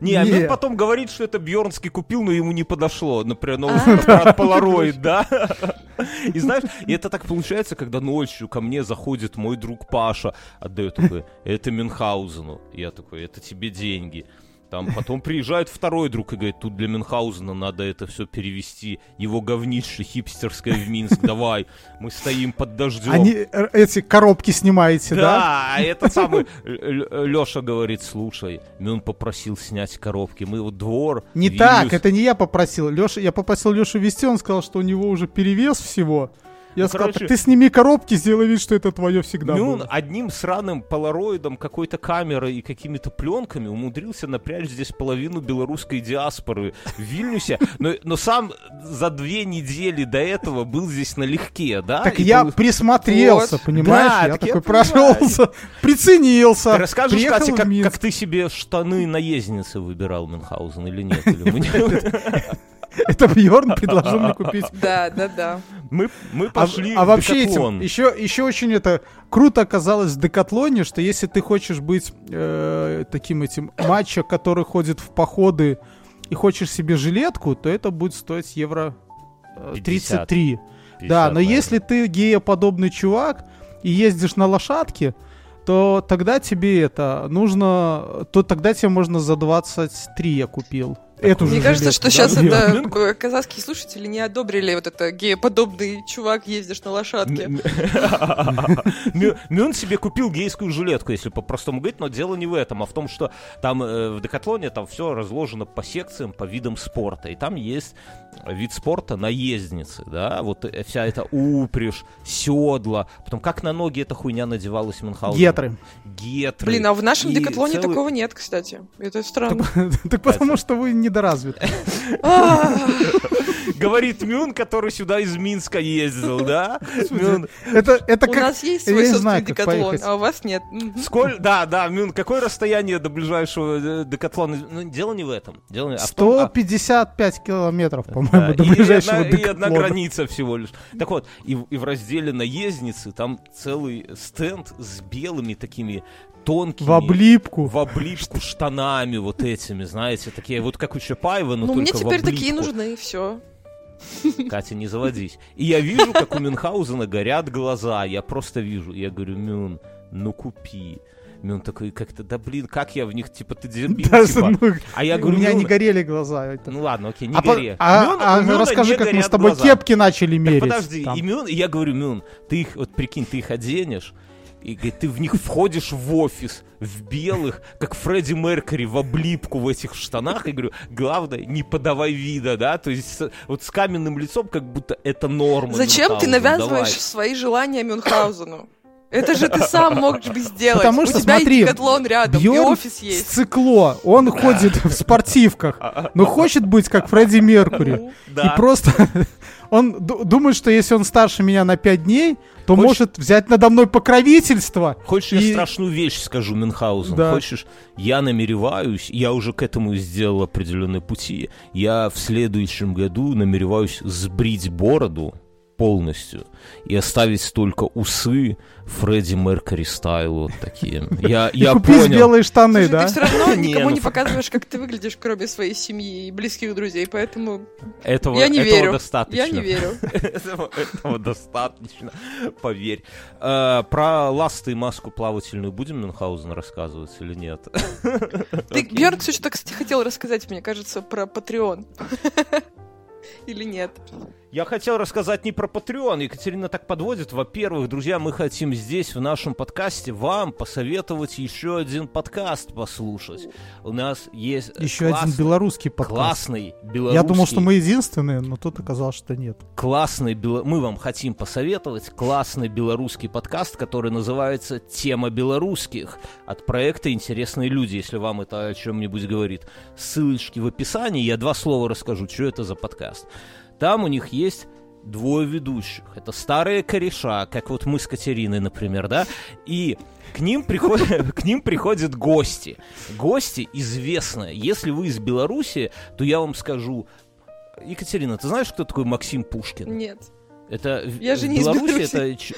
Не, а Мюн потом говорит, что это Бьёрнский купил, но ему не подошло. Например, ну, полароид, да? И знаешь, это так получается, когда ночью ко мне заходит мой друг Паша, отдает такой, это Мюнхгаузену. Я такой, это тебе деньги. Там потом приезжает второй друг и говорит, тут для Мюнхгаузена надо это все перевести. Его говнище хипстерское в Минск, давай, мы стоим под дождем. Они эти коробки снимаете, да? Да, этот самый Лёша говорит, слушай, Мюн попросил снять коробки, мы его двор... Не так, это не я попросил, Лёша, я попросил Лёшу везти, он сказал, что у него уже перевес всего. Я сказал, короче, так ты сними коробки, сделай вид, что это твое всегда было. Мюн одним сраным полароидом, какой-то камерой и какими-то пленками умудрился напрячь здесь половину белорусской диаспоры в Вильнюсе, но сам за 2 недели до этого был здесь налегке, да? Так и я присмотрелся, вот, понимаешь? Да, я такой прошелся, приценился. Ты расскажешь, Катя, как ты себе штаны наездницы выбирал, Мюнхгаузен, или нет? Это Бьёрн предложил мне купить. Да, да, да. Мы пошли в Декатлон. Еще очень это круто оказалось в Декатлоне, что если ты хочешь быть таким этим мачо, который ходит в походы, и хочешь себе жилетку, то это будет стоить евро 33. 50, да, но если ты геоподобный чувак и ездишь на лошадке, то тогда тебе это нужно... То тогда тебе можно за 23 я купил. Эту мне кажется, жилетку, что сейчас это казахские слушатели не одобрили вот это гееподобный чувак, ездишь на лошадке. Мюн себе купил гейскую жилетку, если по-простому говорить, но дело не в этом, а в том, что там в Декатлоне там все разложено по секциям, по видам спорта, и там есть вид спорта наездницы, да, вот вся эта упряжь, седла, потом как на ноги эта хуйня надевалась Мюнхгаузен. Гетры. Блин, а в нашем Декатлоне такого нет, кстати. Это странно. Так потому что вы недоразвит. Говорит Мюн, который сюда из Минска ездил, да? У нас есть свой собственный Декатлон, а у вас нет. Да, да, Мюн, какое расстояние до ближайшего Декатлона? Дело не в этом. 155 километров, по-моему, до ближайшего Декатлона. И одна граница всего лишь. Так вот, и в разделе наездницы там целый стенд с белыми такими тонкими, в облипку штанами вот этими, знаете, такие вот как у Чапаева, но только в облипку. Ну мне теперь такие нужны, и все. Катя, не заводись. И я вижу, как у Мюнхгаузена горят глаза, я просто вижу. Я говорю, Мюн, ну купи. Мюн такой как-то, да блин, как я в них, типа, ты дебил, типа. А я говорю, у меня не горели глаза. Ну ладно, окей, не гори. А расскажи, как мы с тобой кепки начали мерить. Подожди, и я говорю, Мюн, ты их, вот прикинь, ты их оденешь, И говорит, ты в них входишь в офис, в белых, как Фредди Меркьюри в облипку в этих штанах. И говорю, главное, не подавай вида, да? То есть вот с каменным лицом, как будто это норма. Зачем ты навязываешь свои желания Мюнхгаузену? Это же ты сам мог бы сделать. Потому что, у тебя смотри, и Декатлон рядом, и офис есть. Цикло, он ходит в спортивках, но хочет быть как Фредди Меркьюри. И просто он думает, что если он старше меня на 5 дней, то может взять надо мной покровительство. Хочешь, я страшную вещь скажу, Мюнхгаузен? Хочешь, я намереваюсь, я уже к этому сделал определенные пути, я в следующем году намереваюсь сбрить бороду полностью и оставить только усы Фредди Меркьюри стайл вот такие. Я купить понял. Белые штаны. Слушай, да? Ты все равно никому не показываешь, как ты выглядишь, кроме своей семьи и близких друзей, поэтому я не верю. Достаточно. Я не верю. Этого достаточно, поверь. Про ласты и маску плавательную будем Мюнхгаузен рассказывать или нет? Ты, Бьёрн, все что-то, кстати, хотел рассказать, мне кажется, про Патреон. Или нет? Я хотел рассказать не про Патреон. Екатерина так подводит. Во-первых, друзья, мы хотим здесь, в нашем подкасте, вам посоветовать еще один подкаст послушать. У нас есть еще один белорусский подкаст. Классный белорусский. Я думал, что мы единственные, но тут оказалось, что нет. Классный белорусский. Мы вам хотим посоветовать классный белорусский подкаст, который называется «Тема белорусских» от проекта «Интересные люди», если вам это о чем-нибудь говорит. Ссылочки в описании. Я два слова расскажу, что это за подкаст. Там у них есть двое ведущих. Это старые кореша, как вот мы с Катериной, например, да? И к ним приходят гости. Гости известные. Если вы из Беларуси, то я вам скажу... Екатерина, ты знаешь, кто такой Максим Пушкин? Нет. Это я же не из Беларуси.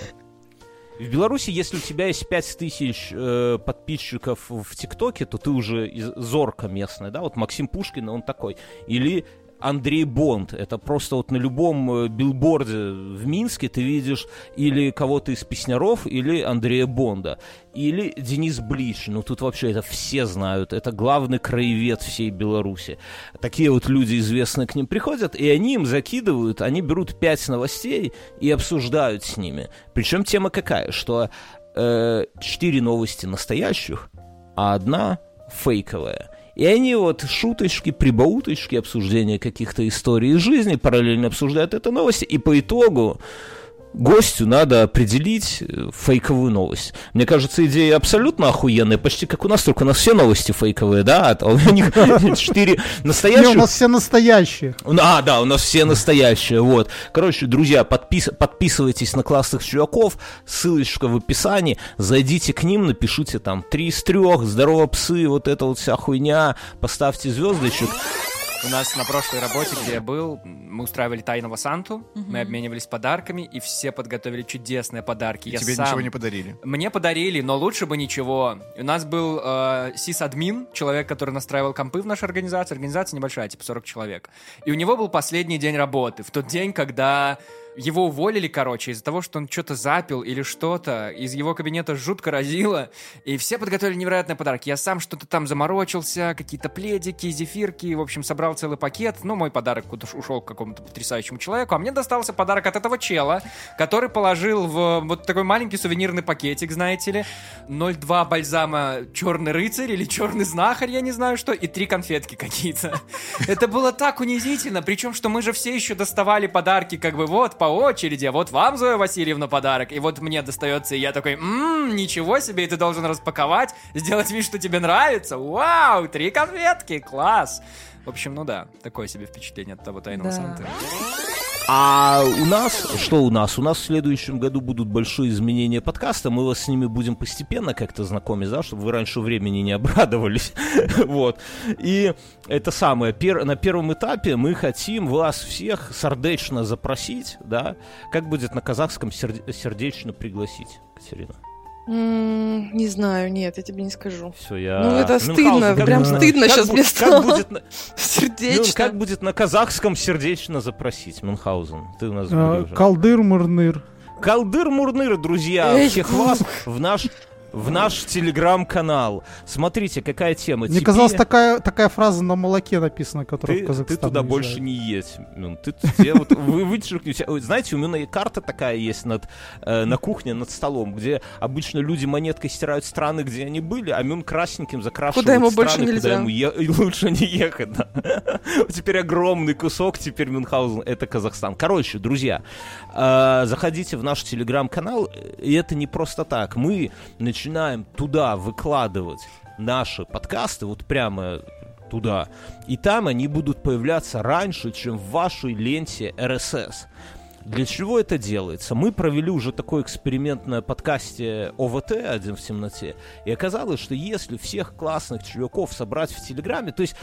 В Беларуси, если у тебя есть 5000 подписчиков в ТикТоке, то ты уже зорка местная, да? Вот Максим Пушкин, он такой. Или... Андрей Бонд, это просто вот на любом билборде в Минске ты видишь или кого-то из песняров, или Андрея Бонда, или Денис Блич, ну тут вообще это все знают, это главный краевед всей Беларуси. Такие вот люди известные к ним приходят, и они им закидывают, они берут 5 новостей и обсуждают с ними. Причем тема какая, что 4 новости настоящих, а одна фейковая. И они вот шуточки, прибауточки, обсуждения каких-то историй из жизни, параллельно обсуждают эту новость, и по итогу гостю надо определить фейковую новость. Мне кажется, идея абсолютно охуенная, почти как у нас, только у нас все новости фейковые, да? А у них 4 настоящих. У нас все настоящие. А, да, у нас все настоящие, вот. Короче, друзья, подписывайтесь на классных чуваков, ссылочка в описании, зайдите к ним, напишите там 3 из 3, здорово, псы, вот эта вот вся хуйня, поставьте звездочек. У нас на прошлой работе, где я был, мы устраивали тайного Санту, мы обменивались подарками, и все подготовили чудесные подарки. И тебе ничего не подарили? Мне подарили, но лучше бы ничего. У нас был сисадмин, человек, который настраивал компы в нашей организации. Организация небольшая, типа 40 человек. И у него был последний день работы, в тот день, когда... Его уволили, короче, из-за того, что он что-то запил или что-то. Из его кабинета жутко разило. И все подготовили невероятные подарки. Я сам что-то там заморочился, какие-то пледики, зефирки. В общем, собрал целый пакет. Ну, мой подарок ушел к какому-то потрясающему человеку. А мне достался подарок от этого чела, который положил в вот такой маленький сувенирный пакетик, знаете ли, 0,2 бальзама «Черный рыцарь» или «Черный знахарь», я не знаю что, и 3 конфетки какие-то. Это было так унизительно. Причем, что мы же все еще доставали подарки, как бы вот, по очереди, вот вам, Зоя Васильевна, подарок, и вот мне достается, и я такой, ничего себе, и ты должен распаковать, сделать вид, что тебе нравится, вау, 3 конфетки, класс. В общем, ну да, такое себе впечатление от того тайного Санты. А у нас, что у нас? У нас в следующем году будут большие изменения подкаста, мы вас с ними будем постепенно как-то знакомить, да, чтобы вы раньше времени не обрадовались, вот, и это самое, на первом этапе мы хотим вас всех сердечно запросить, да, как будет на казахском сердечно пригласить, Катерина? Не знаю, нет, я тебе не скажу. Все, я... Ну это стыдно, прям стыдно сейчас мне стало. Сердечно. Как будет на казахском сердечно запросить, Мюнхгаузен? Ты у нас Калдыр-мурныр. Калдыр-мурныр, друзья, всех вас в наш в наш телеграм-канал. Смотрите, какая тема. Мне казалось, такая фраза на молоке написана, которая в Казахстане. Ты туда больше не едь. Вы вычеркните. Знаете, у меня карта такая есть на кухне, над столом, где обычно люди монеткой стирают страны, где они были, а Мюн красненьким закрашивает страны, куда ему больше нельзя. Лучше не ехать. Теперь огромный кусок, теперь Мюнхгаузен — это Казахстан. Короче, друзья, заходите в наш телеграм-канал, и это не просто так. Мы начинаем туда выкладывать наши подкасты, вот прямо туда, и там они будут появляться раньше, чем в вашей ленте RSS. Для чего это делается? Мы провели уже такой эксперимент на подкасте ОВТ один в темноте, и оказалось, что если всех классных чуваков собрать в Телеграме, то есть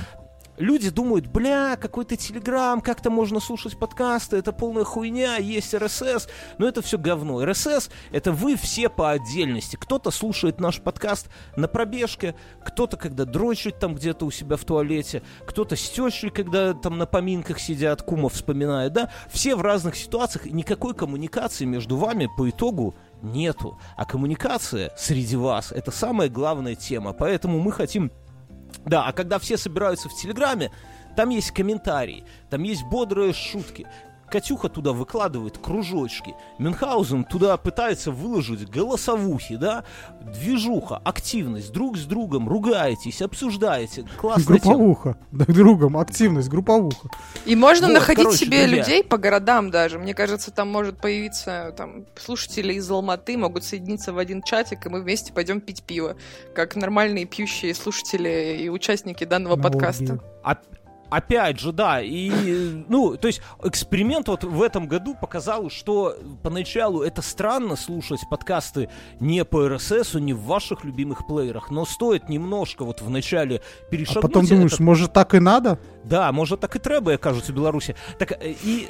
люди думают, бля, какой-то Телеграм, как-то можно слушать подкасты, это полная хуйня, есть РСС, но это все говно. РСС — это вы все по отдельности. Кто-то слушает наш подкаст на пробежке, кто-то, когда дрочит там где-то у себя в туалете, кто-то с тещей, когда там на поминках сидят, кума вспоминает, да? Все в разных ситуациях, и никакой коммуникации между вами по итогу нету. А коммуникация среди вас — это самая главная тема, поэтому мы хотим... Да, а когда все собираются в Телеграме, там есть комментарии, там есть бодрые шутки. Катюха туда выкладывает кружочки, Мюнхгаузен туда пытается выложить голосовухи, да, движуха, активность, друг с другом ругаетесь, обсуждаете, классная групповуха, тема. Другом, активность, групповуха. И можно вот, находить себе людей по городам даже, мне кажется, там может появиться, там, слушатели из Алматы могут соединиться в один чатик, и мы вместе пойдем пить пиво, как нормальные пьющие слушатели и участники данного подкаста. Опять же, да, и, ну, то есть эксперимент вот в этом году показал, что поначалу это странно слушать подкасты не по РССу, не в ваших любимых плеерах, но стоит немножко вот в начале перешагнуть. А потом думаешь, может, так и надо? Да, может, так и треба, окажется, в Беларуси. Так, и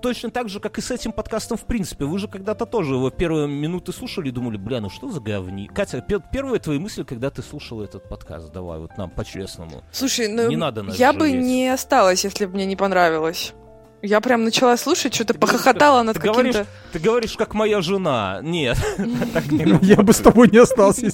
точно так же, как и с этим подкастом, в принципе. Вы же когда-то тоже его первые минуты слушали и думали, бля, ну что за говни? Катя, первые твои мысли, когда ты слушала этот подкаст, давай вот нам по-честному. Слушай, ну не надо нас я жалеть. Бы не осталась, если бы мне не понравилось. Я прям начала слушать, что-то похохотала над каким-то... Ты говоришь, как моя жена. Нет, так не работает. Я бы с тобой не остался.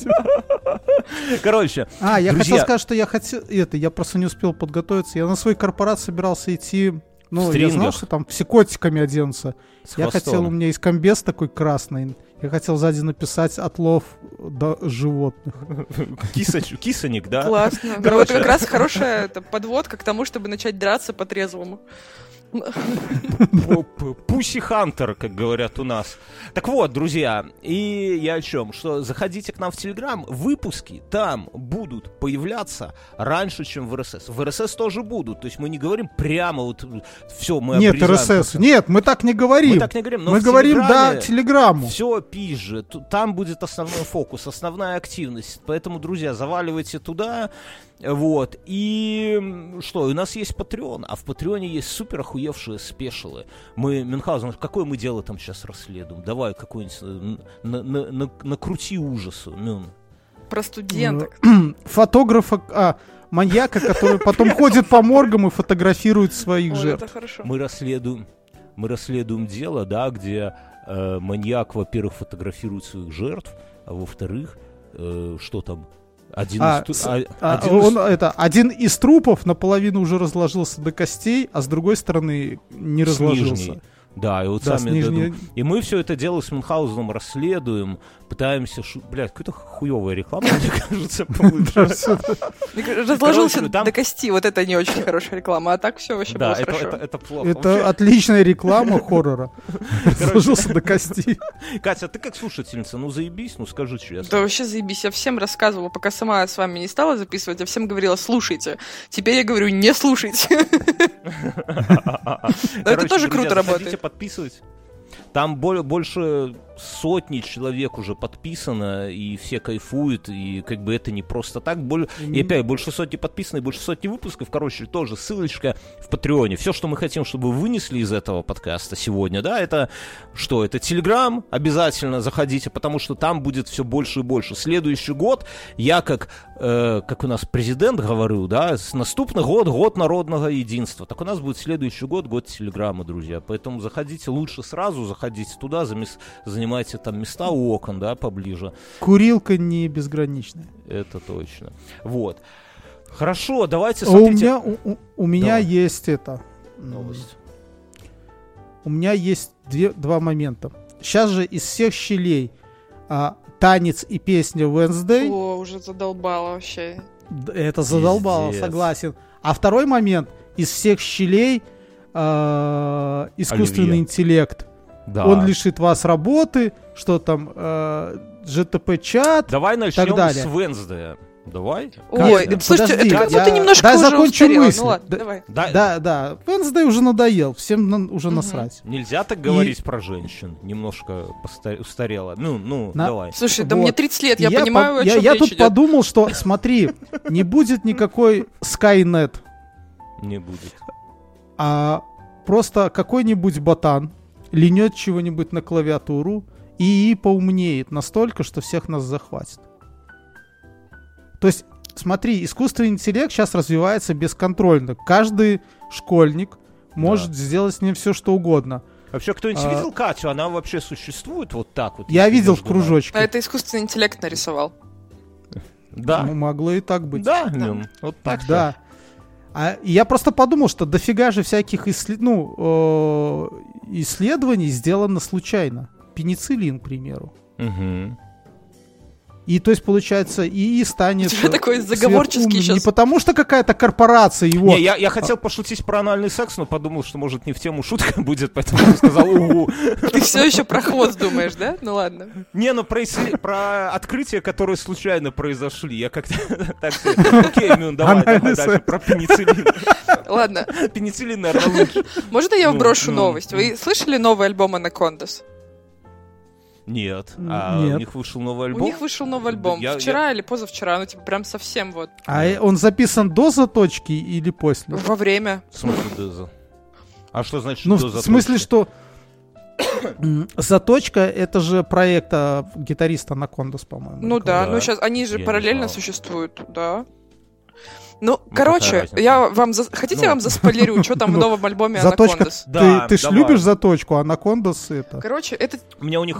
Короче, а, я хотел сказать, что я хотел... Это, я просто не успел подготовиться. Я на свой корпорат собирался идти... Ну, я знал, что там все котиками оденутся. Я хотел... У меня есть комбез такой красный. Я хотел сзади написать отлов до животных. Кисоник, да? Классно. Вот как раз хорошая подводка к тому, чтобы начать драться по-трезвому. Пусси-хантер, как говорят у нас. Так вот, друзья, и я о чем? Что заходите к нам в Телеграм, выпуски там будут появляться раньше, чем в РСС. В РСС тоже будут, то есть мы не говорим прямо вот все, мы обрезаем. Нет, РСС, нет, мы так не говорим. Мы так не говорим, но мы говорим, да, Телеграмму. Все пизже, там будет основной фокус, основная активность. Поэтому, друзья, заваливайте туда. Вот, и что, у нас есть Патреон, а в Патреоне есть супер охуевшие спешилы. Мы, Мюнхгаузен, какое мы дело там сейчас расследуем? Давай какой-нибудь, накрути ужасу, Мюн. Про студенток. Фотографа, маньяка, который потом ходит по моргам и фотографирует своих жертв. Мы расследуем дело, да, где маньяк, во-первых, фотографирует своих жертв, а во-вторых, что там... Один из трупов наполовину уже разложился до костей, а с другой стороны не разложился. Нижней. Да, и вот да, сами нижней... И мы все это дело с Мюнхгаузеном расследуем, пытаемся... Блядь, какая-то хуевая реклама, мне кажется, получилась. Разложился до кости, вот это не очень хорошая реклама, а так все вообще было хорошо. Да, это плохо. Это отличная реклама хоррора. Разложился до кости. Катя, ты как слушательница, ну заебись, ну скажи честно. Да вообще заебись, я всем рассказывала, пока сама с вами не стала записывать, я всем говорила, слушайте. Теперь я говорю, не слушайте. Но это тоже круто работает. Подписывать. Там больше 100 человек уже подписано, и все кайфуют, и как бы это не просто так. И опять, больше 100 подписано, и больше 100 выпусков. Короче, тоже ссылочка в Патреоне. Все, что мы хотим, чтобы вы вынесли из этого подкаста сегодня, да, это что? Это Телеграм, обязательно заходите, потому что там будет все больше и больше. Следующий год я, как у нас президент говорил, да, наступный год народного единства. Так у нас будет следующий год Телеграма, друзья. Поэтому заходите лучше сразу, сразу заходите туда, занимайте там места у окон, да, поближе. Курилка не безграничная. Это точно. Вот. Хорошо, давайте смотрите. У меня есть это... Новость. У меня есть два момента. Сейчас же из всех щелей танец и песня Wednesday. О, уже задолбало вообще. Это задолбало, пиздец. Согласен. А второй момент. Из всех щелей искусственный интеллект. Да. Он лишит вас работы, что там, ЖТП-чат. Давай начнем так далее. С Wednesday. Давай. Ой, да, слушайте, подожди, это как будто немножко уже устарело. Ну ладно, давай. Да, Wednesday уже надоел, всем уже насрать. Нельзя так говорить про женщин, немножко устарело. Ну, давай. Слушай, да вот. Мне 30 лет, я понимаю, о чем речь идет. Я тут подумал, что, смотри, не будет никакой Skynet. Не будет. А просто какой-нибудь ботан линет чего-нибудь на клавиатуру и поумнеет настолько, что всех нас захватит. То есть, смотри, искусственный интеллект сейчас развивается бесконтрольно. Каждый школьник может сделать с ним все, что угодно. Вообще, кто-нибудь видел Катю? Она вообще существует вот так вот? Я видел в кружочке. А это искусственный интеллект нарисовал. Да. Ну, могло и так быть. Да. Вот так. Да. А я просто подумал, что дофига же всяких исследований сделано случайно. Пенициллин, к примеру. Угу. И то есть, получается, и станет такой заговорческий сейчас. Не потому что какая-то корпорация его... Не, я хотел пошутить про анальный секс, но подумал, что, может, не в тему шутка будет, поэтому сказал угу. Ты все еще про хвост думаешь, да? Ну ладно. Не, ну про открытия, которые случайно произошли. Я как-то так... Окей, ну давай дальше про пенициллин. Ладно. Пенициллин, наверное, лучше. Можно я вброшу новость? Вы слышали новый альбом Anacondaz? Нет. Нет. У них вышел новый альбом? У них вышел новый альбом. Вчера или позавчера. Ну, типа, прям совсем вот. А он записан до заточки или после? Во время. В смысле до заточки? А что значит до заточки? В смысле, что заточка — это же проект гитариста Anacondaz, по-моему. Ну да, но сейчас они же параллельно существуют, да. Ну, короче, я вам хотите, я вам заспойлерю, что там в новом альбоме Anacondaz? Да, ты ж любишь заточку, Anacondaz это. Короче, это...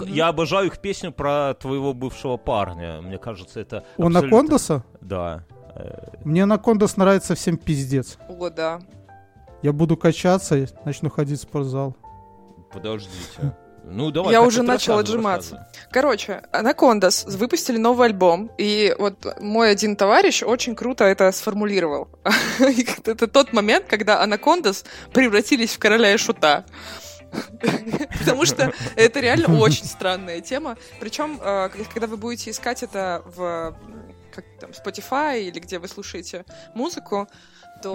Я обожаю их песню про твоего бывшего парня. Мне кажется, это... У Anacondaz? Да. Мне Anacondaz нравится всем пиздец. О, да. Я буду качаться и начну ходить в спортзал. Подождите. Ну, давай, я уже начал отжиматься. Короче, Anacondaz выпустили новый альбом, и вот мой один товарищ очень круто это сформулировал. Это тот момент, когда Anacondaz превратились в короля и шута. Потому что это реально очень странная тема. Причем, когда вы будете искать это в Spotify или где вы слушаете музыку, то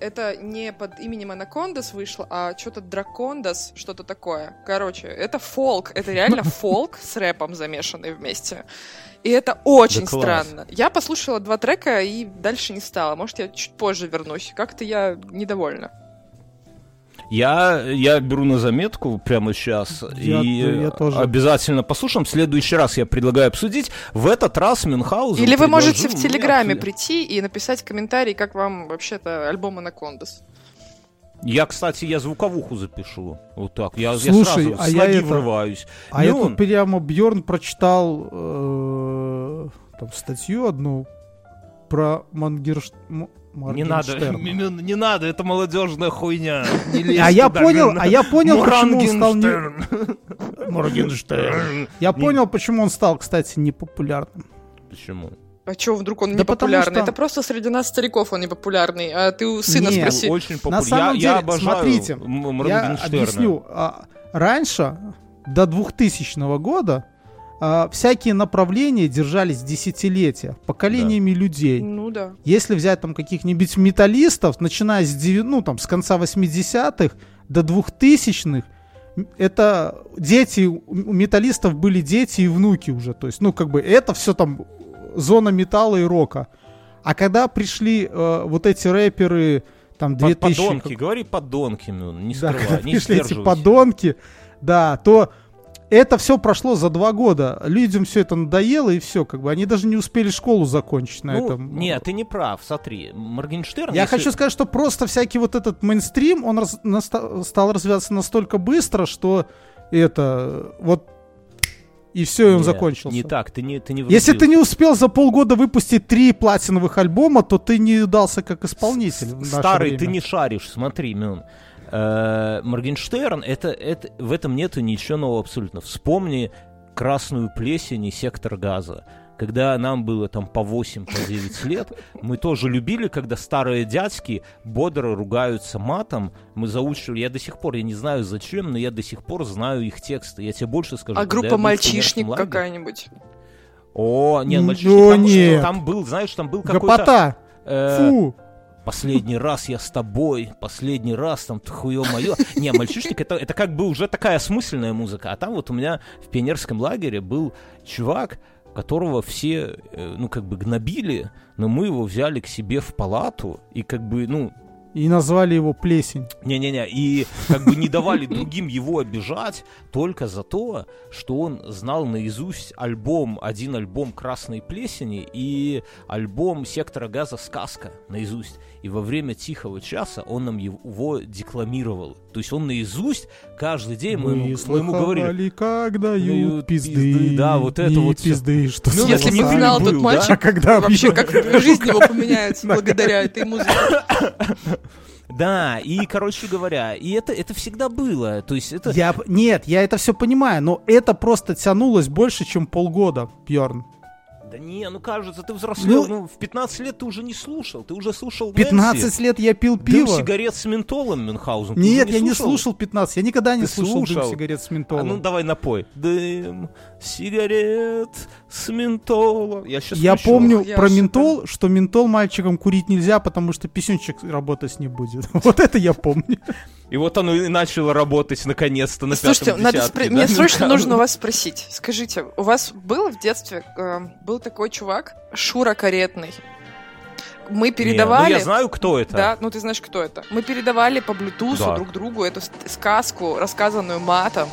это не под именем Anacondaz вышло, а что-то Dracondas, что-то такое. Короче, это фолк, это реально фолк с рэпом замешанный вместе. И это очень странно. Я послушала 2 трека и дальше не стала. Может, я чуть позже вернусь. Как-то я недовольна. Я беру на заметку прямо сейчас и обязательно послушаем. В следующий раз я предлагаю обсудить. В этот раз Мюнхгаузен... Или вы можете в Телеграме прийти и написать комментарий, как вам вообще-то альбом Anacondaz. Я, кстати, звуковуху запишу. Вот так. Слушай, я сразу с ноги врываюсь. А я тут прямо Бьёрн прочитал там статью одну про Моргенштерна. Не надо, это молодежная хуйня. А я понял, почему он стал не... Моргенштерн. Я понял, почему он стал, кстати, непопулярным. Почему? А чё, вдруг он непопулярный? Что... Это просто среди нас стариков он непопулярный. А ты у сына спроси. Очень популярный. На самом деле, смотрите, я объясню. Раньше, до 2000 года, всякие направления держались десятилетия, поколениями людей. Ну да. Если взять там каких-нибудь металлистов, начиная с конца 80-х до 2000-х, это дети, у металлистов были дети и внуки уже. То есть, это все там зона металла и рока. А когда пришли вот эти рэперы, там, 2000... Подонки, говори подонки, не скрывай, не сдерживайся. Пришли эти подонки, то... Это все прошло за 2 года. Людям все это надоело, и все, они даже не успели школу закончить на этом. Нет, ты не прав, смотри, Моргенштерн... Я хочу сказать, что просто всякий вот этот мейнстрим, он стал развиваться настолько быстро, что это вот и все, и он закончился. Не так, ты не Если ты не успел за полгода выпустить 3 платиновых альбома, то ты не удался как исполнитель. Старый, ты не шаришь, смотри, Мюн. Моргенштерн, это, в этом нету ничего нового абсолютно. Вспомни «Красную плесень» и «Сектор газа». Когда нам было там по 8-9 лет, мы тоже любили, когда старые дядьки бодро ругаются матом. Мы заучивали, я не знаю зачем, но я до сих пор знаю их тексты. Я тебе больше скажу. А группа «Мальчишник» какая-нибудь? О, нет, «Мальчишник», там был, знаешь, там был какой-то... Гопота! Фу! Последний раз я с тобой, последний раз там хуё моё. Не, «Мальчишник» — это как бы уже такая осмысленная музыка. А там вот у меня в пионерском лагере был чувак, которого все, ну, как бы гнобили, но мы его взяли к себе в палату и как бы, ну... И назвали его «Плесень». Не-не-не, и как бы не давали другим его обижать только за то, что он знал наизусть один альбом «Красной плесени» и альбом «Сектора газа» «Сказка» наизусть. И во время тихого часа он нам его декламировал. То есть он наизусть каждый день мы ему говорили. Как дают пизды, да, вот это вот пизды, что ну, если не знал тот мальчик, да? Когда вообще как жизнь его поменяется благодаря этой музыке. Да, и, короче говоря, и это всегда было. То есть это... Нет, я это все понимаю, но это просто тянулось больше, чем полгода, Бьёрн. Да не, ну кажется, ты взрослел, в 15 лет ты уже не слушал, ты уже слушал Нэнси. 15 лет я пил пиво. Дым сигарет с ментолом, Мюнхгаузен. Нет, я не слушал 15, я никогда не слушал дым сигарет с ментолом. А ну давай напой. Дым сигарет с ментолом. Я помню про ментол, что ментол мальчикам курить нельзя, потому что писюнчик работать не будет. Вот это я помню. И вот оно и начало работать наконец-то на 5-м десятке. Слушайте, мне срочно нужно вас спросить. Скажите, у вас был в детстве, был такой чувак, Шура Каретный? Мы передавали... я знаю, кто это. Да, ты знаешь, кто это. Мы передавали по блютусу друг другу эту сказку, рассказанную матом.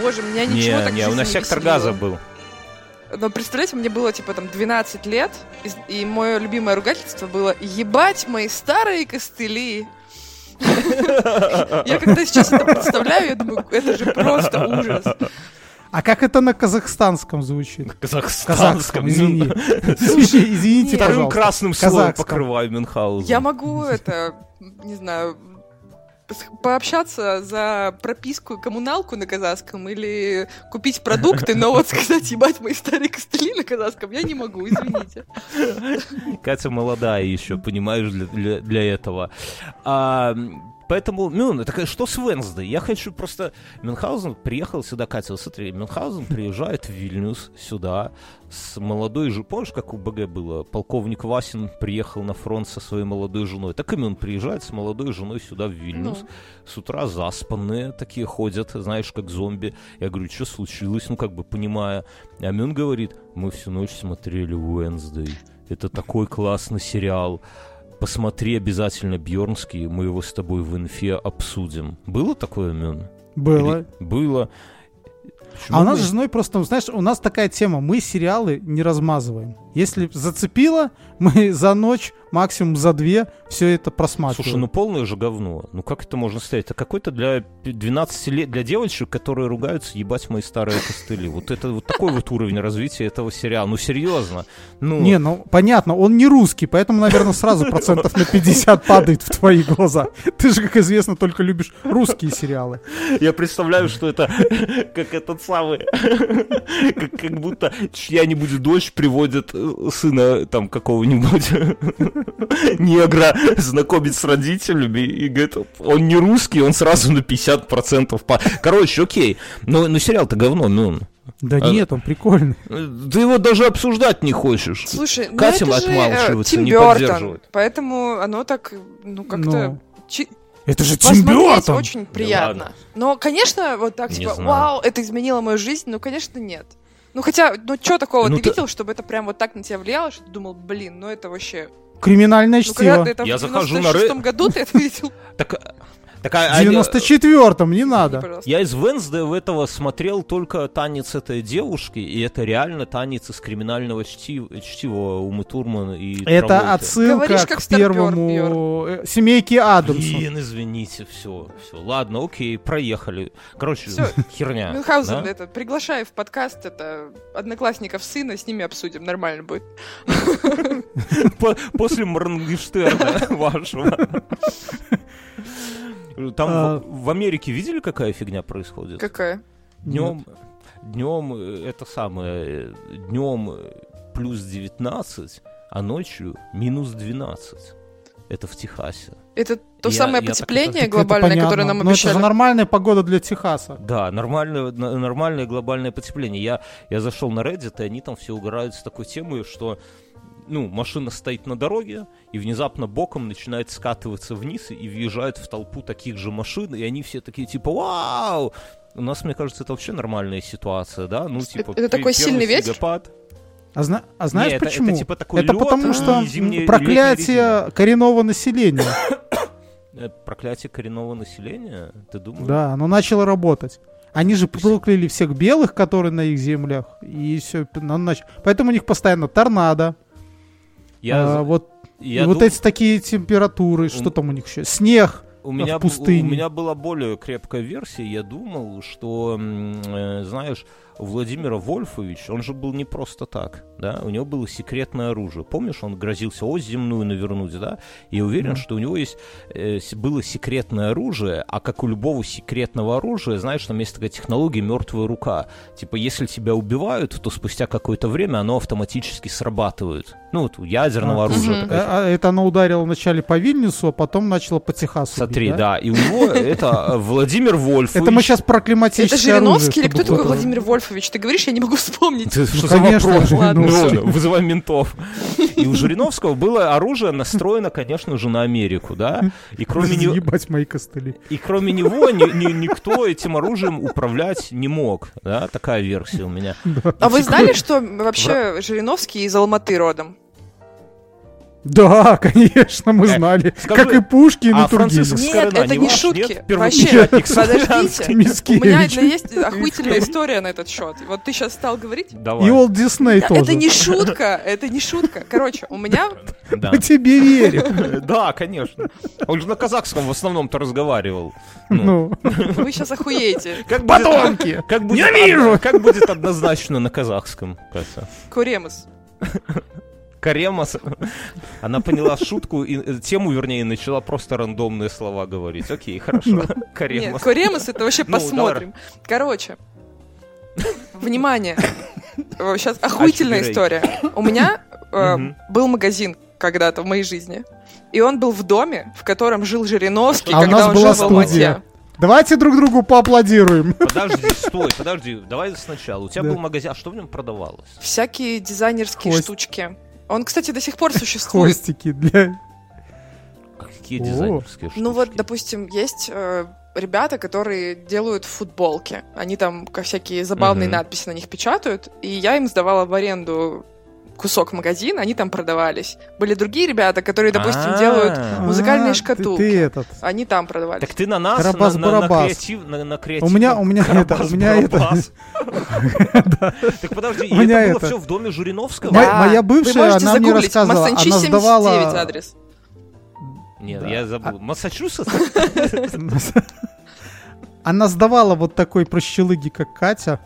Боже, меня ничего так в жизни не веселило. У нас «Сектор газа» был. Но представляете, мне было 12 лет, и мое любимое ругательство было «Ебать мои старые костыли». Я когда сейчас это представляю, я думаю, это же просто ужас. А как это на казахстанском звучит? На казахском, извини. Извините, пожалуйста. Вторым красным словом покрываю Мюнхгаузен. Я могу не знаю, пообщаться за прописку, коммуналку на казахском или купить продукты, но вот сказать «ебать мои старые костыли» на казахском я не могу, извините. Катя молодая еще, понимаешь, для этого. Поэтому, так что с Wednesday? Я хочу просто... Мюнхгаузен приехал сюда, Катя, вот смотри, Мюнхгаузен приезжает в Вильнюс сюда с молодой женой. Помнишь, как у БГ было? Полковник Васин приехал на фронт со своей молодой женой. Так и он приезжает с молодой женой сюда в Вильнюс. С утра заспанные такие ходят, знаешь, как зомби. Я говорю, что случилось? Понимая. А Мюн говорит, мы всю ночь смотрели Wednesday. Это такой классный сериал. Посмотри обязательно Бьёрнский, мы его с тобой в инфе обсудим. Было такое, Мюн? Было. Было. Почему у нас с женой просто, знаешь, у нас такая тема, мы сериалы не размазываем. Если зацепило, мы за ночь, максимум за 2 все это просматриваем. Слушай, полное же говно. Как это можно ставить? Это какой-то для 12 лет, для девочек, которые ругаются, ебать мои старые костыли. Вот это вот такой вот уровень развития этого сериала. Серьезно. Понятно, он не русский, поэтому, наверное, сразу 50% падает в твои глаза. Ты же, как известно, только любишь русские сериалы. Я представляю, что это как этот самый, как будто чья-нибудь дочь приводит сына там какого-нибудь негра знакомить с родителями и говорит, он не русский, он сразу на 50%. Короче, окей, но сериал-то говно, Да нет, он прикольный. Ты его даже обсуждать не хочешь. Слушай, Катя отмалчивается, не поддерживает. Поэтому оно так, как-то... Это же Тим Бёртон! Очень приятно. Но, конечно, вот так, вау, это изменило мою жизнь, конечно, нет. Что такого ты видел, чтобы это прям вот так на тебя влияло, что ты думал, это вообще... Криминальное чтиво. Я захожу на Reddit. В 96-м году ты это видел? Так... Так, в 94-м, не надо. Я из Wednesday в этого смотрел только танец этой девушки, и это реально танец из криминального чтива Умы Турман и это Траволты. Отсылка говоришь, к первому семейке Адамсу. Блин, извините, все. Ладно, окей, проехали. Короче, всё. Херня. Мюнхгаузен, да? Это, приглашай в подкаст, это одноклассников сына, с ними обсудим, нормально будет. После Моргенштерна вашего. Там в Америке видели, какая фигня происходит? Какая? Днем это самое, днем плюс 19, а ночью минус 12. Это в Техасе. Это то самое потепление глобальное, которое нам обещали. Это же нормальная погода для Техаса. Да, нормальное глобальное потепление. Я зашел на Reddit, и они там все угорают с такой темой, что машина стоит на дороге, и внезапно боком начинает скатываться вниз и въезжает в толпу таких же машин, и они все такие типа «Вау!». У нас, мне кажется, это вообще нормальная ситуация, да? Это такой сильный ветер? Снегопад. А знаешь почему? Это, такой это лёд, потому что проклятие коренного населения. Проклятие коренного населения? Ты думаешь? Да, оно начало работать. Они же прокляли всех белых, которые на их землях, и все. Поэтому у них постоянно торнадо. Эти такие температуры, что там у них еще? Снег в пустыне. У меня была более крепкая версия. Я думал, что, знаешь, Владимира Вольфович, он же был не просто так, да? У него было секретное оружие. Помнишь, он грозился ось земную навернуть, да? Я уверен, что у него было секретное оружие, а как у любого секретного оружия, знаешь, там есть такая технология «мертвая рука». Типа, если тебя убивают, то спустя какое-то время оно автоматически срабатывает. У ядерного оружия. Это оно ударило вначале по Вильнюсу, а потом начало по Техасу. Смотри, да. И у него это Владимир Вольфович. Это мы сейчас про климатическое оружие. Это Жириновский или кто такой Владимир Вольфович? Ты говоришь, я не могу вспомнить. Что за вопрос? Вызывай ментов. И у Жириновского было оружие настроено, конечно же, на Америку, да? И кроме него... Ебать мои костыли. И кроме него никто этим оружием управлять не мог, да? Такая версия у меня. А вы знали, что вообще Жириновский из Алматы родом? Да, конечно, мы знали. Скажи, как и Пушкин, и Тургенев. Нет, это не шутки. Вообще, подождите. У меня есть охуительная история на этот счет. Вот ты сейчас стал говорить. Давай. И Уолт Дисней тоже. Это не шутка. Короче, у меня... Мы тебе верим. Да, конечно. Он же на казахском в основном-то разговаривал. Вы сейчас охуеете. Как батонки. Я вижу. Как будет однозначно на казахском? Куремыс. Каремас, она поняла шутку, и тему, вернее, начала просто рандомные слова говорить. Окей, хорошо. Каремас. Нет, Каремас, это вообще посмотрим. Давай. Короче, внимание, сейчас охуительная история. У меня был магазин когда-то в моей жизни, и он был в доме, в котором жил Жириновский, когда он жил в Алмате. Давайте друг другу поаплодируем. Подожди, давай сначала. У тебя был магазин, а что в нем продавалось? Всякие дизайнерские штучки. Он, кстати, до сих пор существует. Хвостики для... Какие дизайнерские штучки? Допустим, есть ребята, которые делают футболки. Они там всякие забавные надписи на них печатают. И я им сдавала в аренду кусок магазина, они там продавались. Были другие ребята, которые, допустим, делают музыкальные шкатулки. Они там продавались. Так ты на нас, на креатив. У меня это... Так подожди, это было все в доме Жириновского? Моя бывшая, она мне рассказывала, она сдавала... адрес. Нет, я забыл. Массачусетс? Она сдавала вот такой прощелыги, как Катя,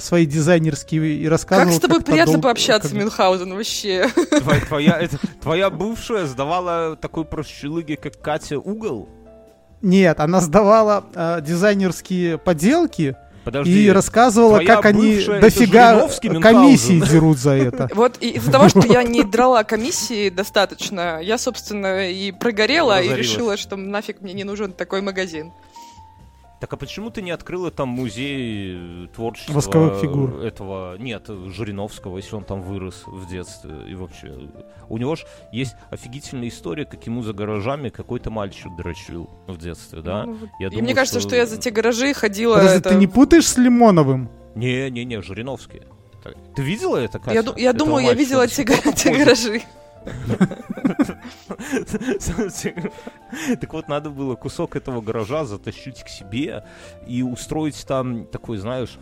свои дизайнерские и рассказывал. Как с тобой приятно пообщаться, Мюнхгаузен, вообще. Твоя бывшая сдавала такой прощелыги, как Катя, угол? Нет, она сдавала дизайнерские поделки. Подожди, и рассказывала, как они дофига комиссии дерут за это. Вот из-за того, что я не драла комиссии достаточно, я, собственно, и прогорела, и решила, что нафиг мне не нужен такой магазин. Так а почему ты не открыла там музей творчества восковых фигур этого, нет, Жириновского, если он там вырос в детстве и вообще? У него же есть офигительная история, как ему за гаражами какой-то мальчик дрочил в детстве, да? Мне кажется, что я за те гаражи ходила... Ты не путаешь с Лимоновым? Не, Жириновский. Ты видела это, Катя? Я думаю, я видела те гаражи. Так вот, надо было кусок этого гаража затащить к себе и устроить там такой, знаешь,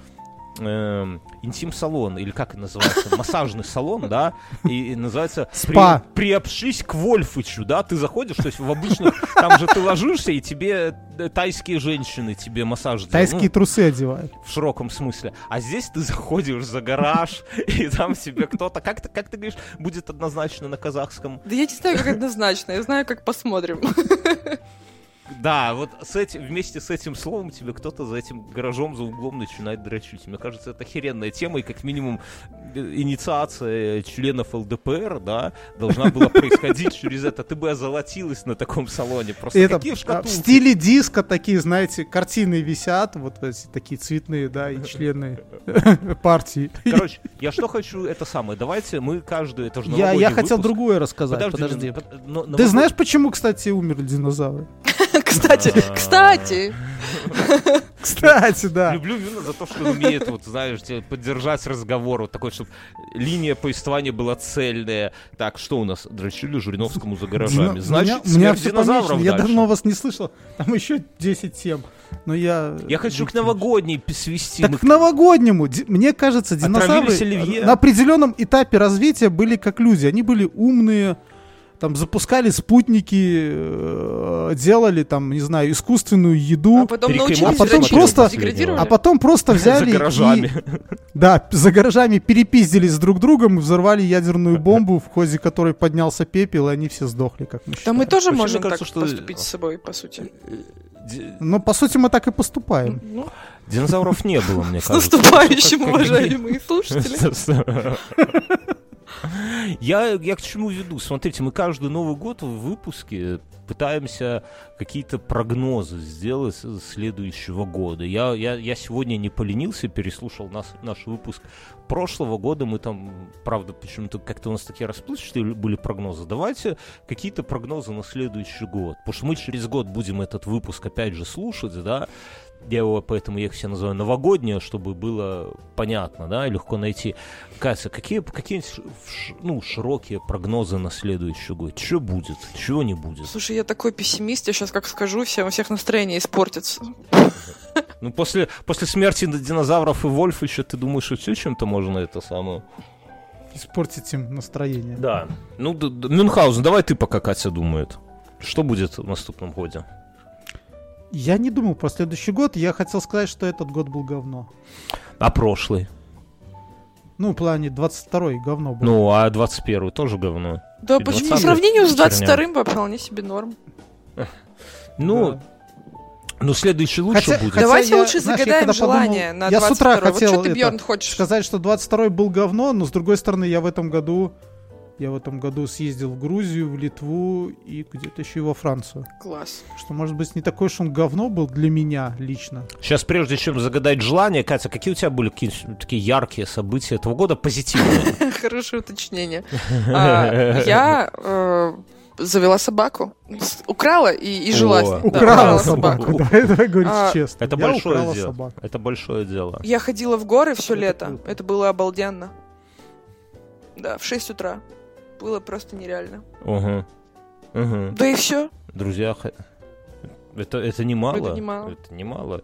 интим-салон, или как это называется, массажный салон, да, и называется спа. Приобщись к Вольфычу, да, ты заходишь, то есть в обычных, там же ты ложишься, и тебе тайские женщины тебе массаж делают. Тайские трусы одевают. В широком смысле. А здесь ты заходишь за гараж, и там себе кто-то, как ты говоришь, будет однозначно на казахском. Да я не знаю, как однозначно, я знаю, как посмотрим. Да, вот вместе с этим словом тебе кто-то за этим гаражом за углом начинает дрочить. Мне кажется, это охеренная тема, и как минимум инициация членов ЛДПР, да, должна была происходить через это. Ты бы озолотилась на таком салоне. Просто какие шкатулки. В стиле диско такие, знаете, картины висят, вот такие цветные, да, и члены партии. Короче, я что хочу, это самое, давайте мы каждый, это же новогодний выпуск. Я хотел другое рассказать, подожди. Ты знаешь, почему, кстати, умерли динозавры? Кстати, да. Люблю Мюна за то, что он умеет, вот, знаешь, поддержать разговор, вот такой, чтобы линия повествования была цельная. Так, что у нас? Дрочили Жириновскому за гаражами. Значит, смерть динозавров дальше. Я давно вас не слышал. Там еще 10 тем. Но я хочу к новогодней свести. Так к новогоднему. Мне кажется, динозавры на определенном этапе развития были как люди. Они были умные. Там запускали спутники, делали там, не знаю, искусственную еду, а потом просто взяли за гаражами. Да, за гаражами перепиздились друг с другом и взорвали ядерную бомбу, в ходе которой поднялся пепел, и они все сдохли, как мы считаем. Да мы тоже можем так поступить с собой, по сути. Но, по сути, мы так и поступаем. Динозавров не было, мне кажется. С наступающим, уважаемые слушатели. Я к чему веду? Смотрите, мы каждый Новый год в выпуске пытаемся какие-то прогнозы сделать следующего года. Я сегодня не поленился, переслушал наш выпуск прошлого года. Мы там, правда, почему-то как-то у нас такие расплывчатые были прогнозы. Давайте какие-то прогнозы на следующий год. Потому что мы через год будем этот выпуск опять же слушать, да. Поэтому я их все называю новогодние, чтобы было понятно, да, и легко найти. Катя, какие широкие прогнозы на следующий год? Что будет, чего не будет? Слушай, я такой пессимист, я сейчас как скажу, у всех настроение испортится. Ну, после смерти динозавров и Вольфа еще ты думаешь, что чем-то можно это самое... Испортить им настроение. Да. Ну, Мюнхгаузен, давай ты пока, Катя, думает. Что будет в наступном годе? Я не думал про следующий год. Я хотел сказать, что этот год был говно. А прошлый? Ну, в плане 22-й говно было. Ну, а 21-й тоже говно. Да, по сравнению с 22-м вполне себе норм. Ну, да. Ну, следующий лучше будет. Давайте лучше загадаем желание на 22-й. Я с утра хотел сказать, что 22-й был говно, но, с другой стороны, я в этом году съездил в Грузию, в Литву и где-то еще и во Францию. Класс. Что, может быть, не такой уж он говно был для меня лично. Сейчас, прежде чем загадать желание, Катя, какие у тебя были такие яркие события этого года, позитивные? Хорошее уточнение. Я завела собаку. Украла и жила с ней. Украла собаку. Давай говорить честно. Это большое дело. Это большое дело. Я ходила в горы все лето. Это было обалденно. Да, в 6 утра. Было просто нереально. Угу. Да и все. Друзья, это немало. Это немало.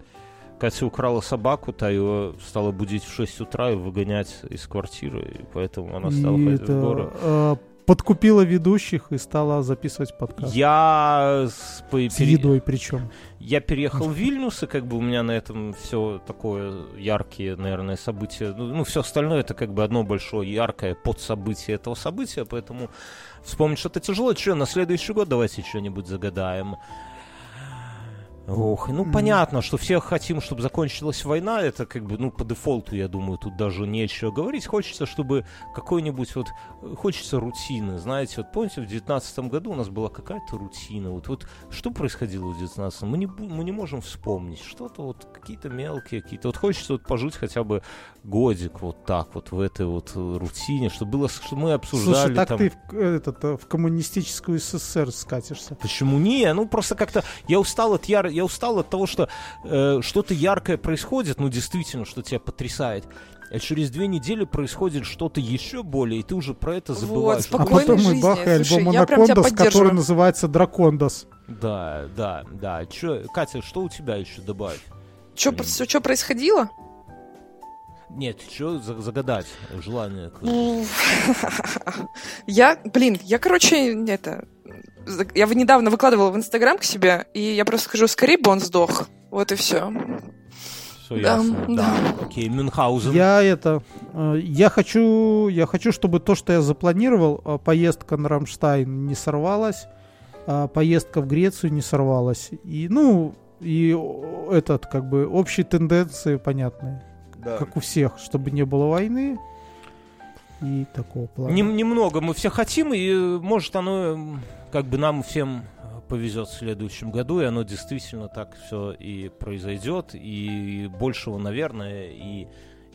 Катя украла собаку, та ее стала будить в 6 утра и выгонять из квартиры, и поэтому она стала ходить в горы. Подкупила ведущих и стала записывать подкаст. С едой причем. Я переехал в Вильнюс, и как бы у меня на этом все такое яркие, наверное, события. Ну, все остальное это как бы одно большое яркое подсобытие этого события, поэтому вспомнить что-то тяжело. Че, на следующий год давайте что-нибудь загадаем. Ох, ну понятно, что все хотим, чтобы закончилась война, это как бы, ну, по дефолту, я думаю, тут даже нечего говорить. Хочется, чтобы какой-нибудь вот, хочется рутины, знаете, вот помните, в 19-м году у нас была какая-то рутина, вот что происходило в 19-м, мы не можем вспомнить, что-то вот, какие-то мелкие, какие-то, вот хочется вот пожить хотя бы годик вот так вот в этой вот рутине, чтобы было, что мы обсуждали. Слушай, так там... ты в коммунистическую СССР скатишься. Почему не? Ну, просто как-то я устал от того, что что-то яркое происходит, ну, действительно, что тебя потрясает. а через 2 недели происходит что-то еще более, и ты уже про это забываешь. Вот, а потом мы бахаем альбом Anacondaz, который называется Dracondas. Да, да, да. Че, Катя, что у тебя еще добавить? Что происходило? Нет, что загадать желание? Я недавно выкладывала в Инстаграм к себе, и я просто скажу, скорее бы он сдох. Вот и все. Все ясно. Да. Окей, Мюнхгаузен. Я хочу, чтобы то, что я запланировал, поездка на Рамштайн, не сорвалась, поездка в Грецию не сорвалась. И общие тенденции понятные. Да. Как у всех, чтобы не было войны и такого плана. Немного мы все хотим, и может оно нам всем повезет в следующем году, и оно действительно так все и произойдет, и большего, наверное, и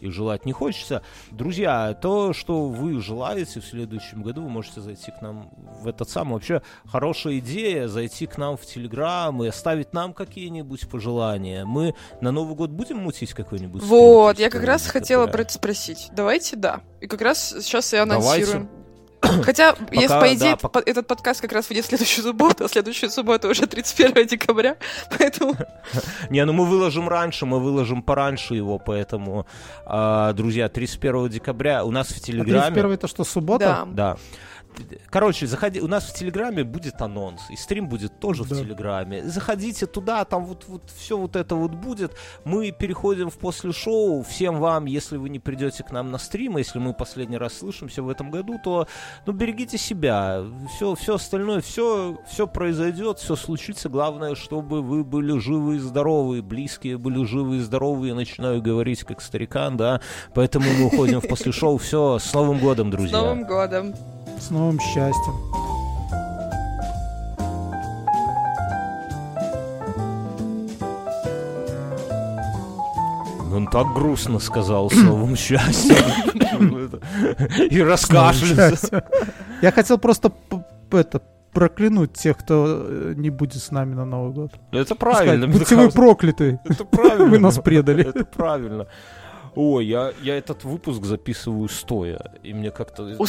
желать не хочется. Друзья, то, что вы желаете в следующем году, вы можете зайти к нам в этот самый. Вообще хорошая идея зайти к нам в Телеграм и оставить нам какие-нибудь пожелания. Мы на Новый год будем мутить какой-нибудь? Вот, я как раз хотела про это спросить. Давайте, да. И как раз сейчас и анонсируем. Давайте. Хотя, по идее, этот подкаст как раз выйдет в следующую субботу, а следующая суббота уже 31 декабря, поэтому... Не, мы выложим раньше, пораньше его, поэтому, друзья, 31 декабря у нас в Телеграме... А 31 это что, суббота? Да. Заходи, у нас в Телеграме будет анонс, и стрим будет тоже в Телеграме. Заходите туда, там все это будет. Мы переходим в после шоу. Всем вам, если вы не придете к нам на стрим, если мы последний раз слышимся в этом году, то берегите себя. Все остальное, все произойдет, все случится. Главное, чтобы вы были живы и здоровы, близкие были живы и здоровы. Я начинаю говорить как старикан, да. Поэтому мы уходим в после шоу. Все, с Новым годом, друзья. С Новым годом. С новым счастьем. Он так грустно сказал «с новым счастьем». И раскашлялся. Я хотел просто проклянуть тех, кто не будет с нами на Новый год. Это правильно. Будьте вы прокляты. Это правильно. Вы нас предали. Это правильно. Ой, я этот выпуск записываю стоя, и мне как-то...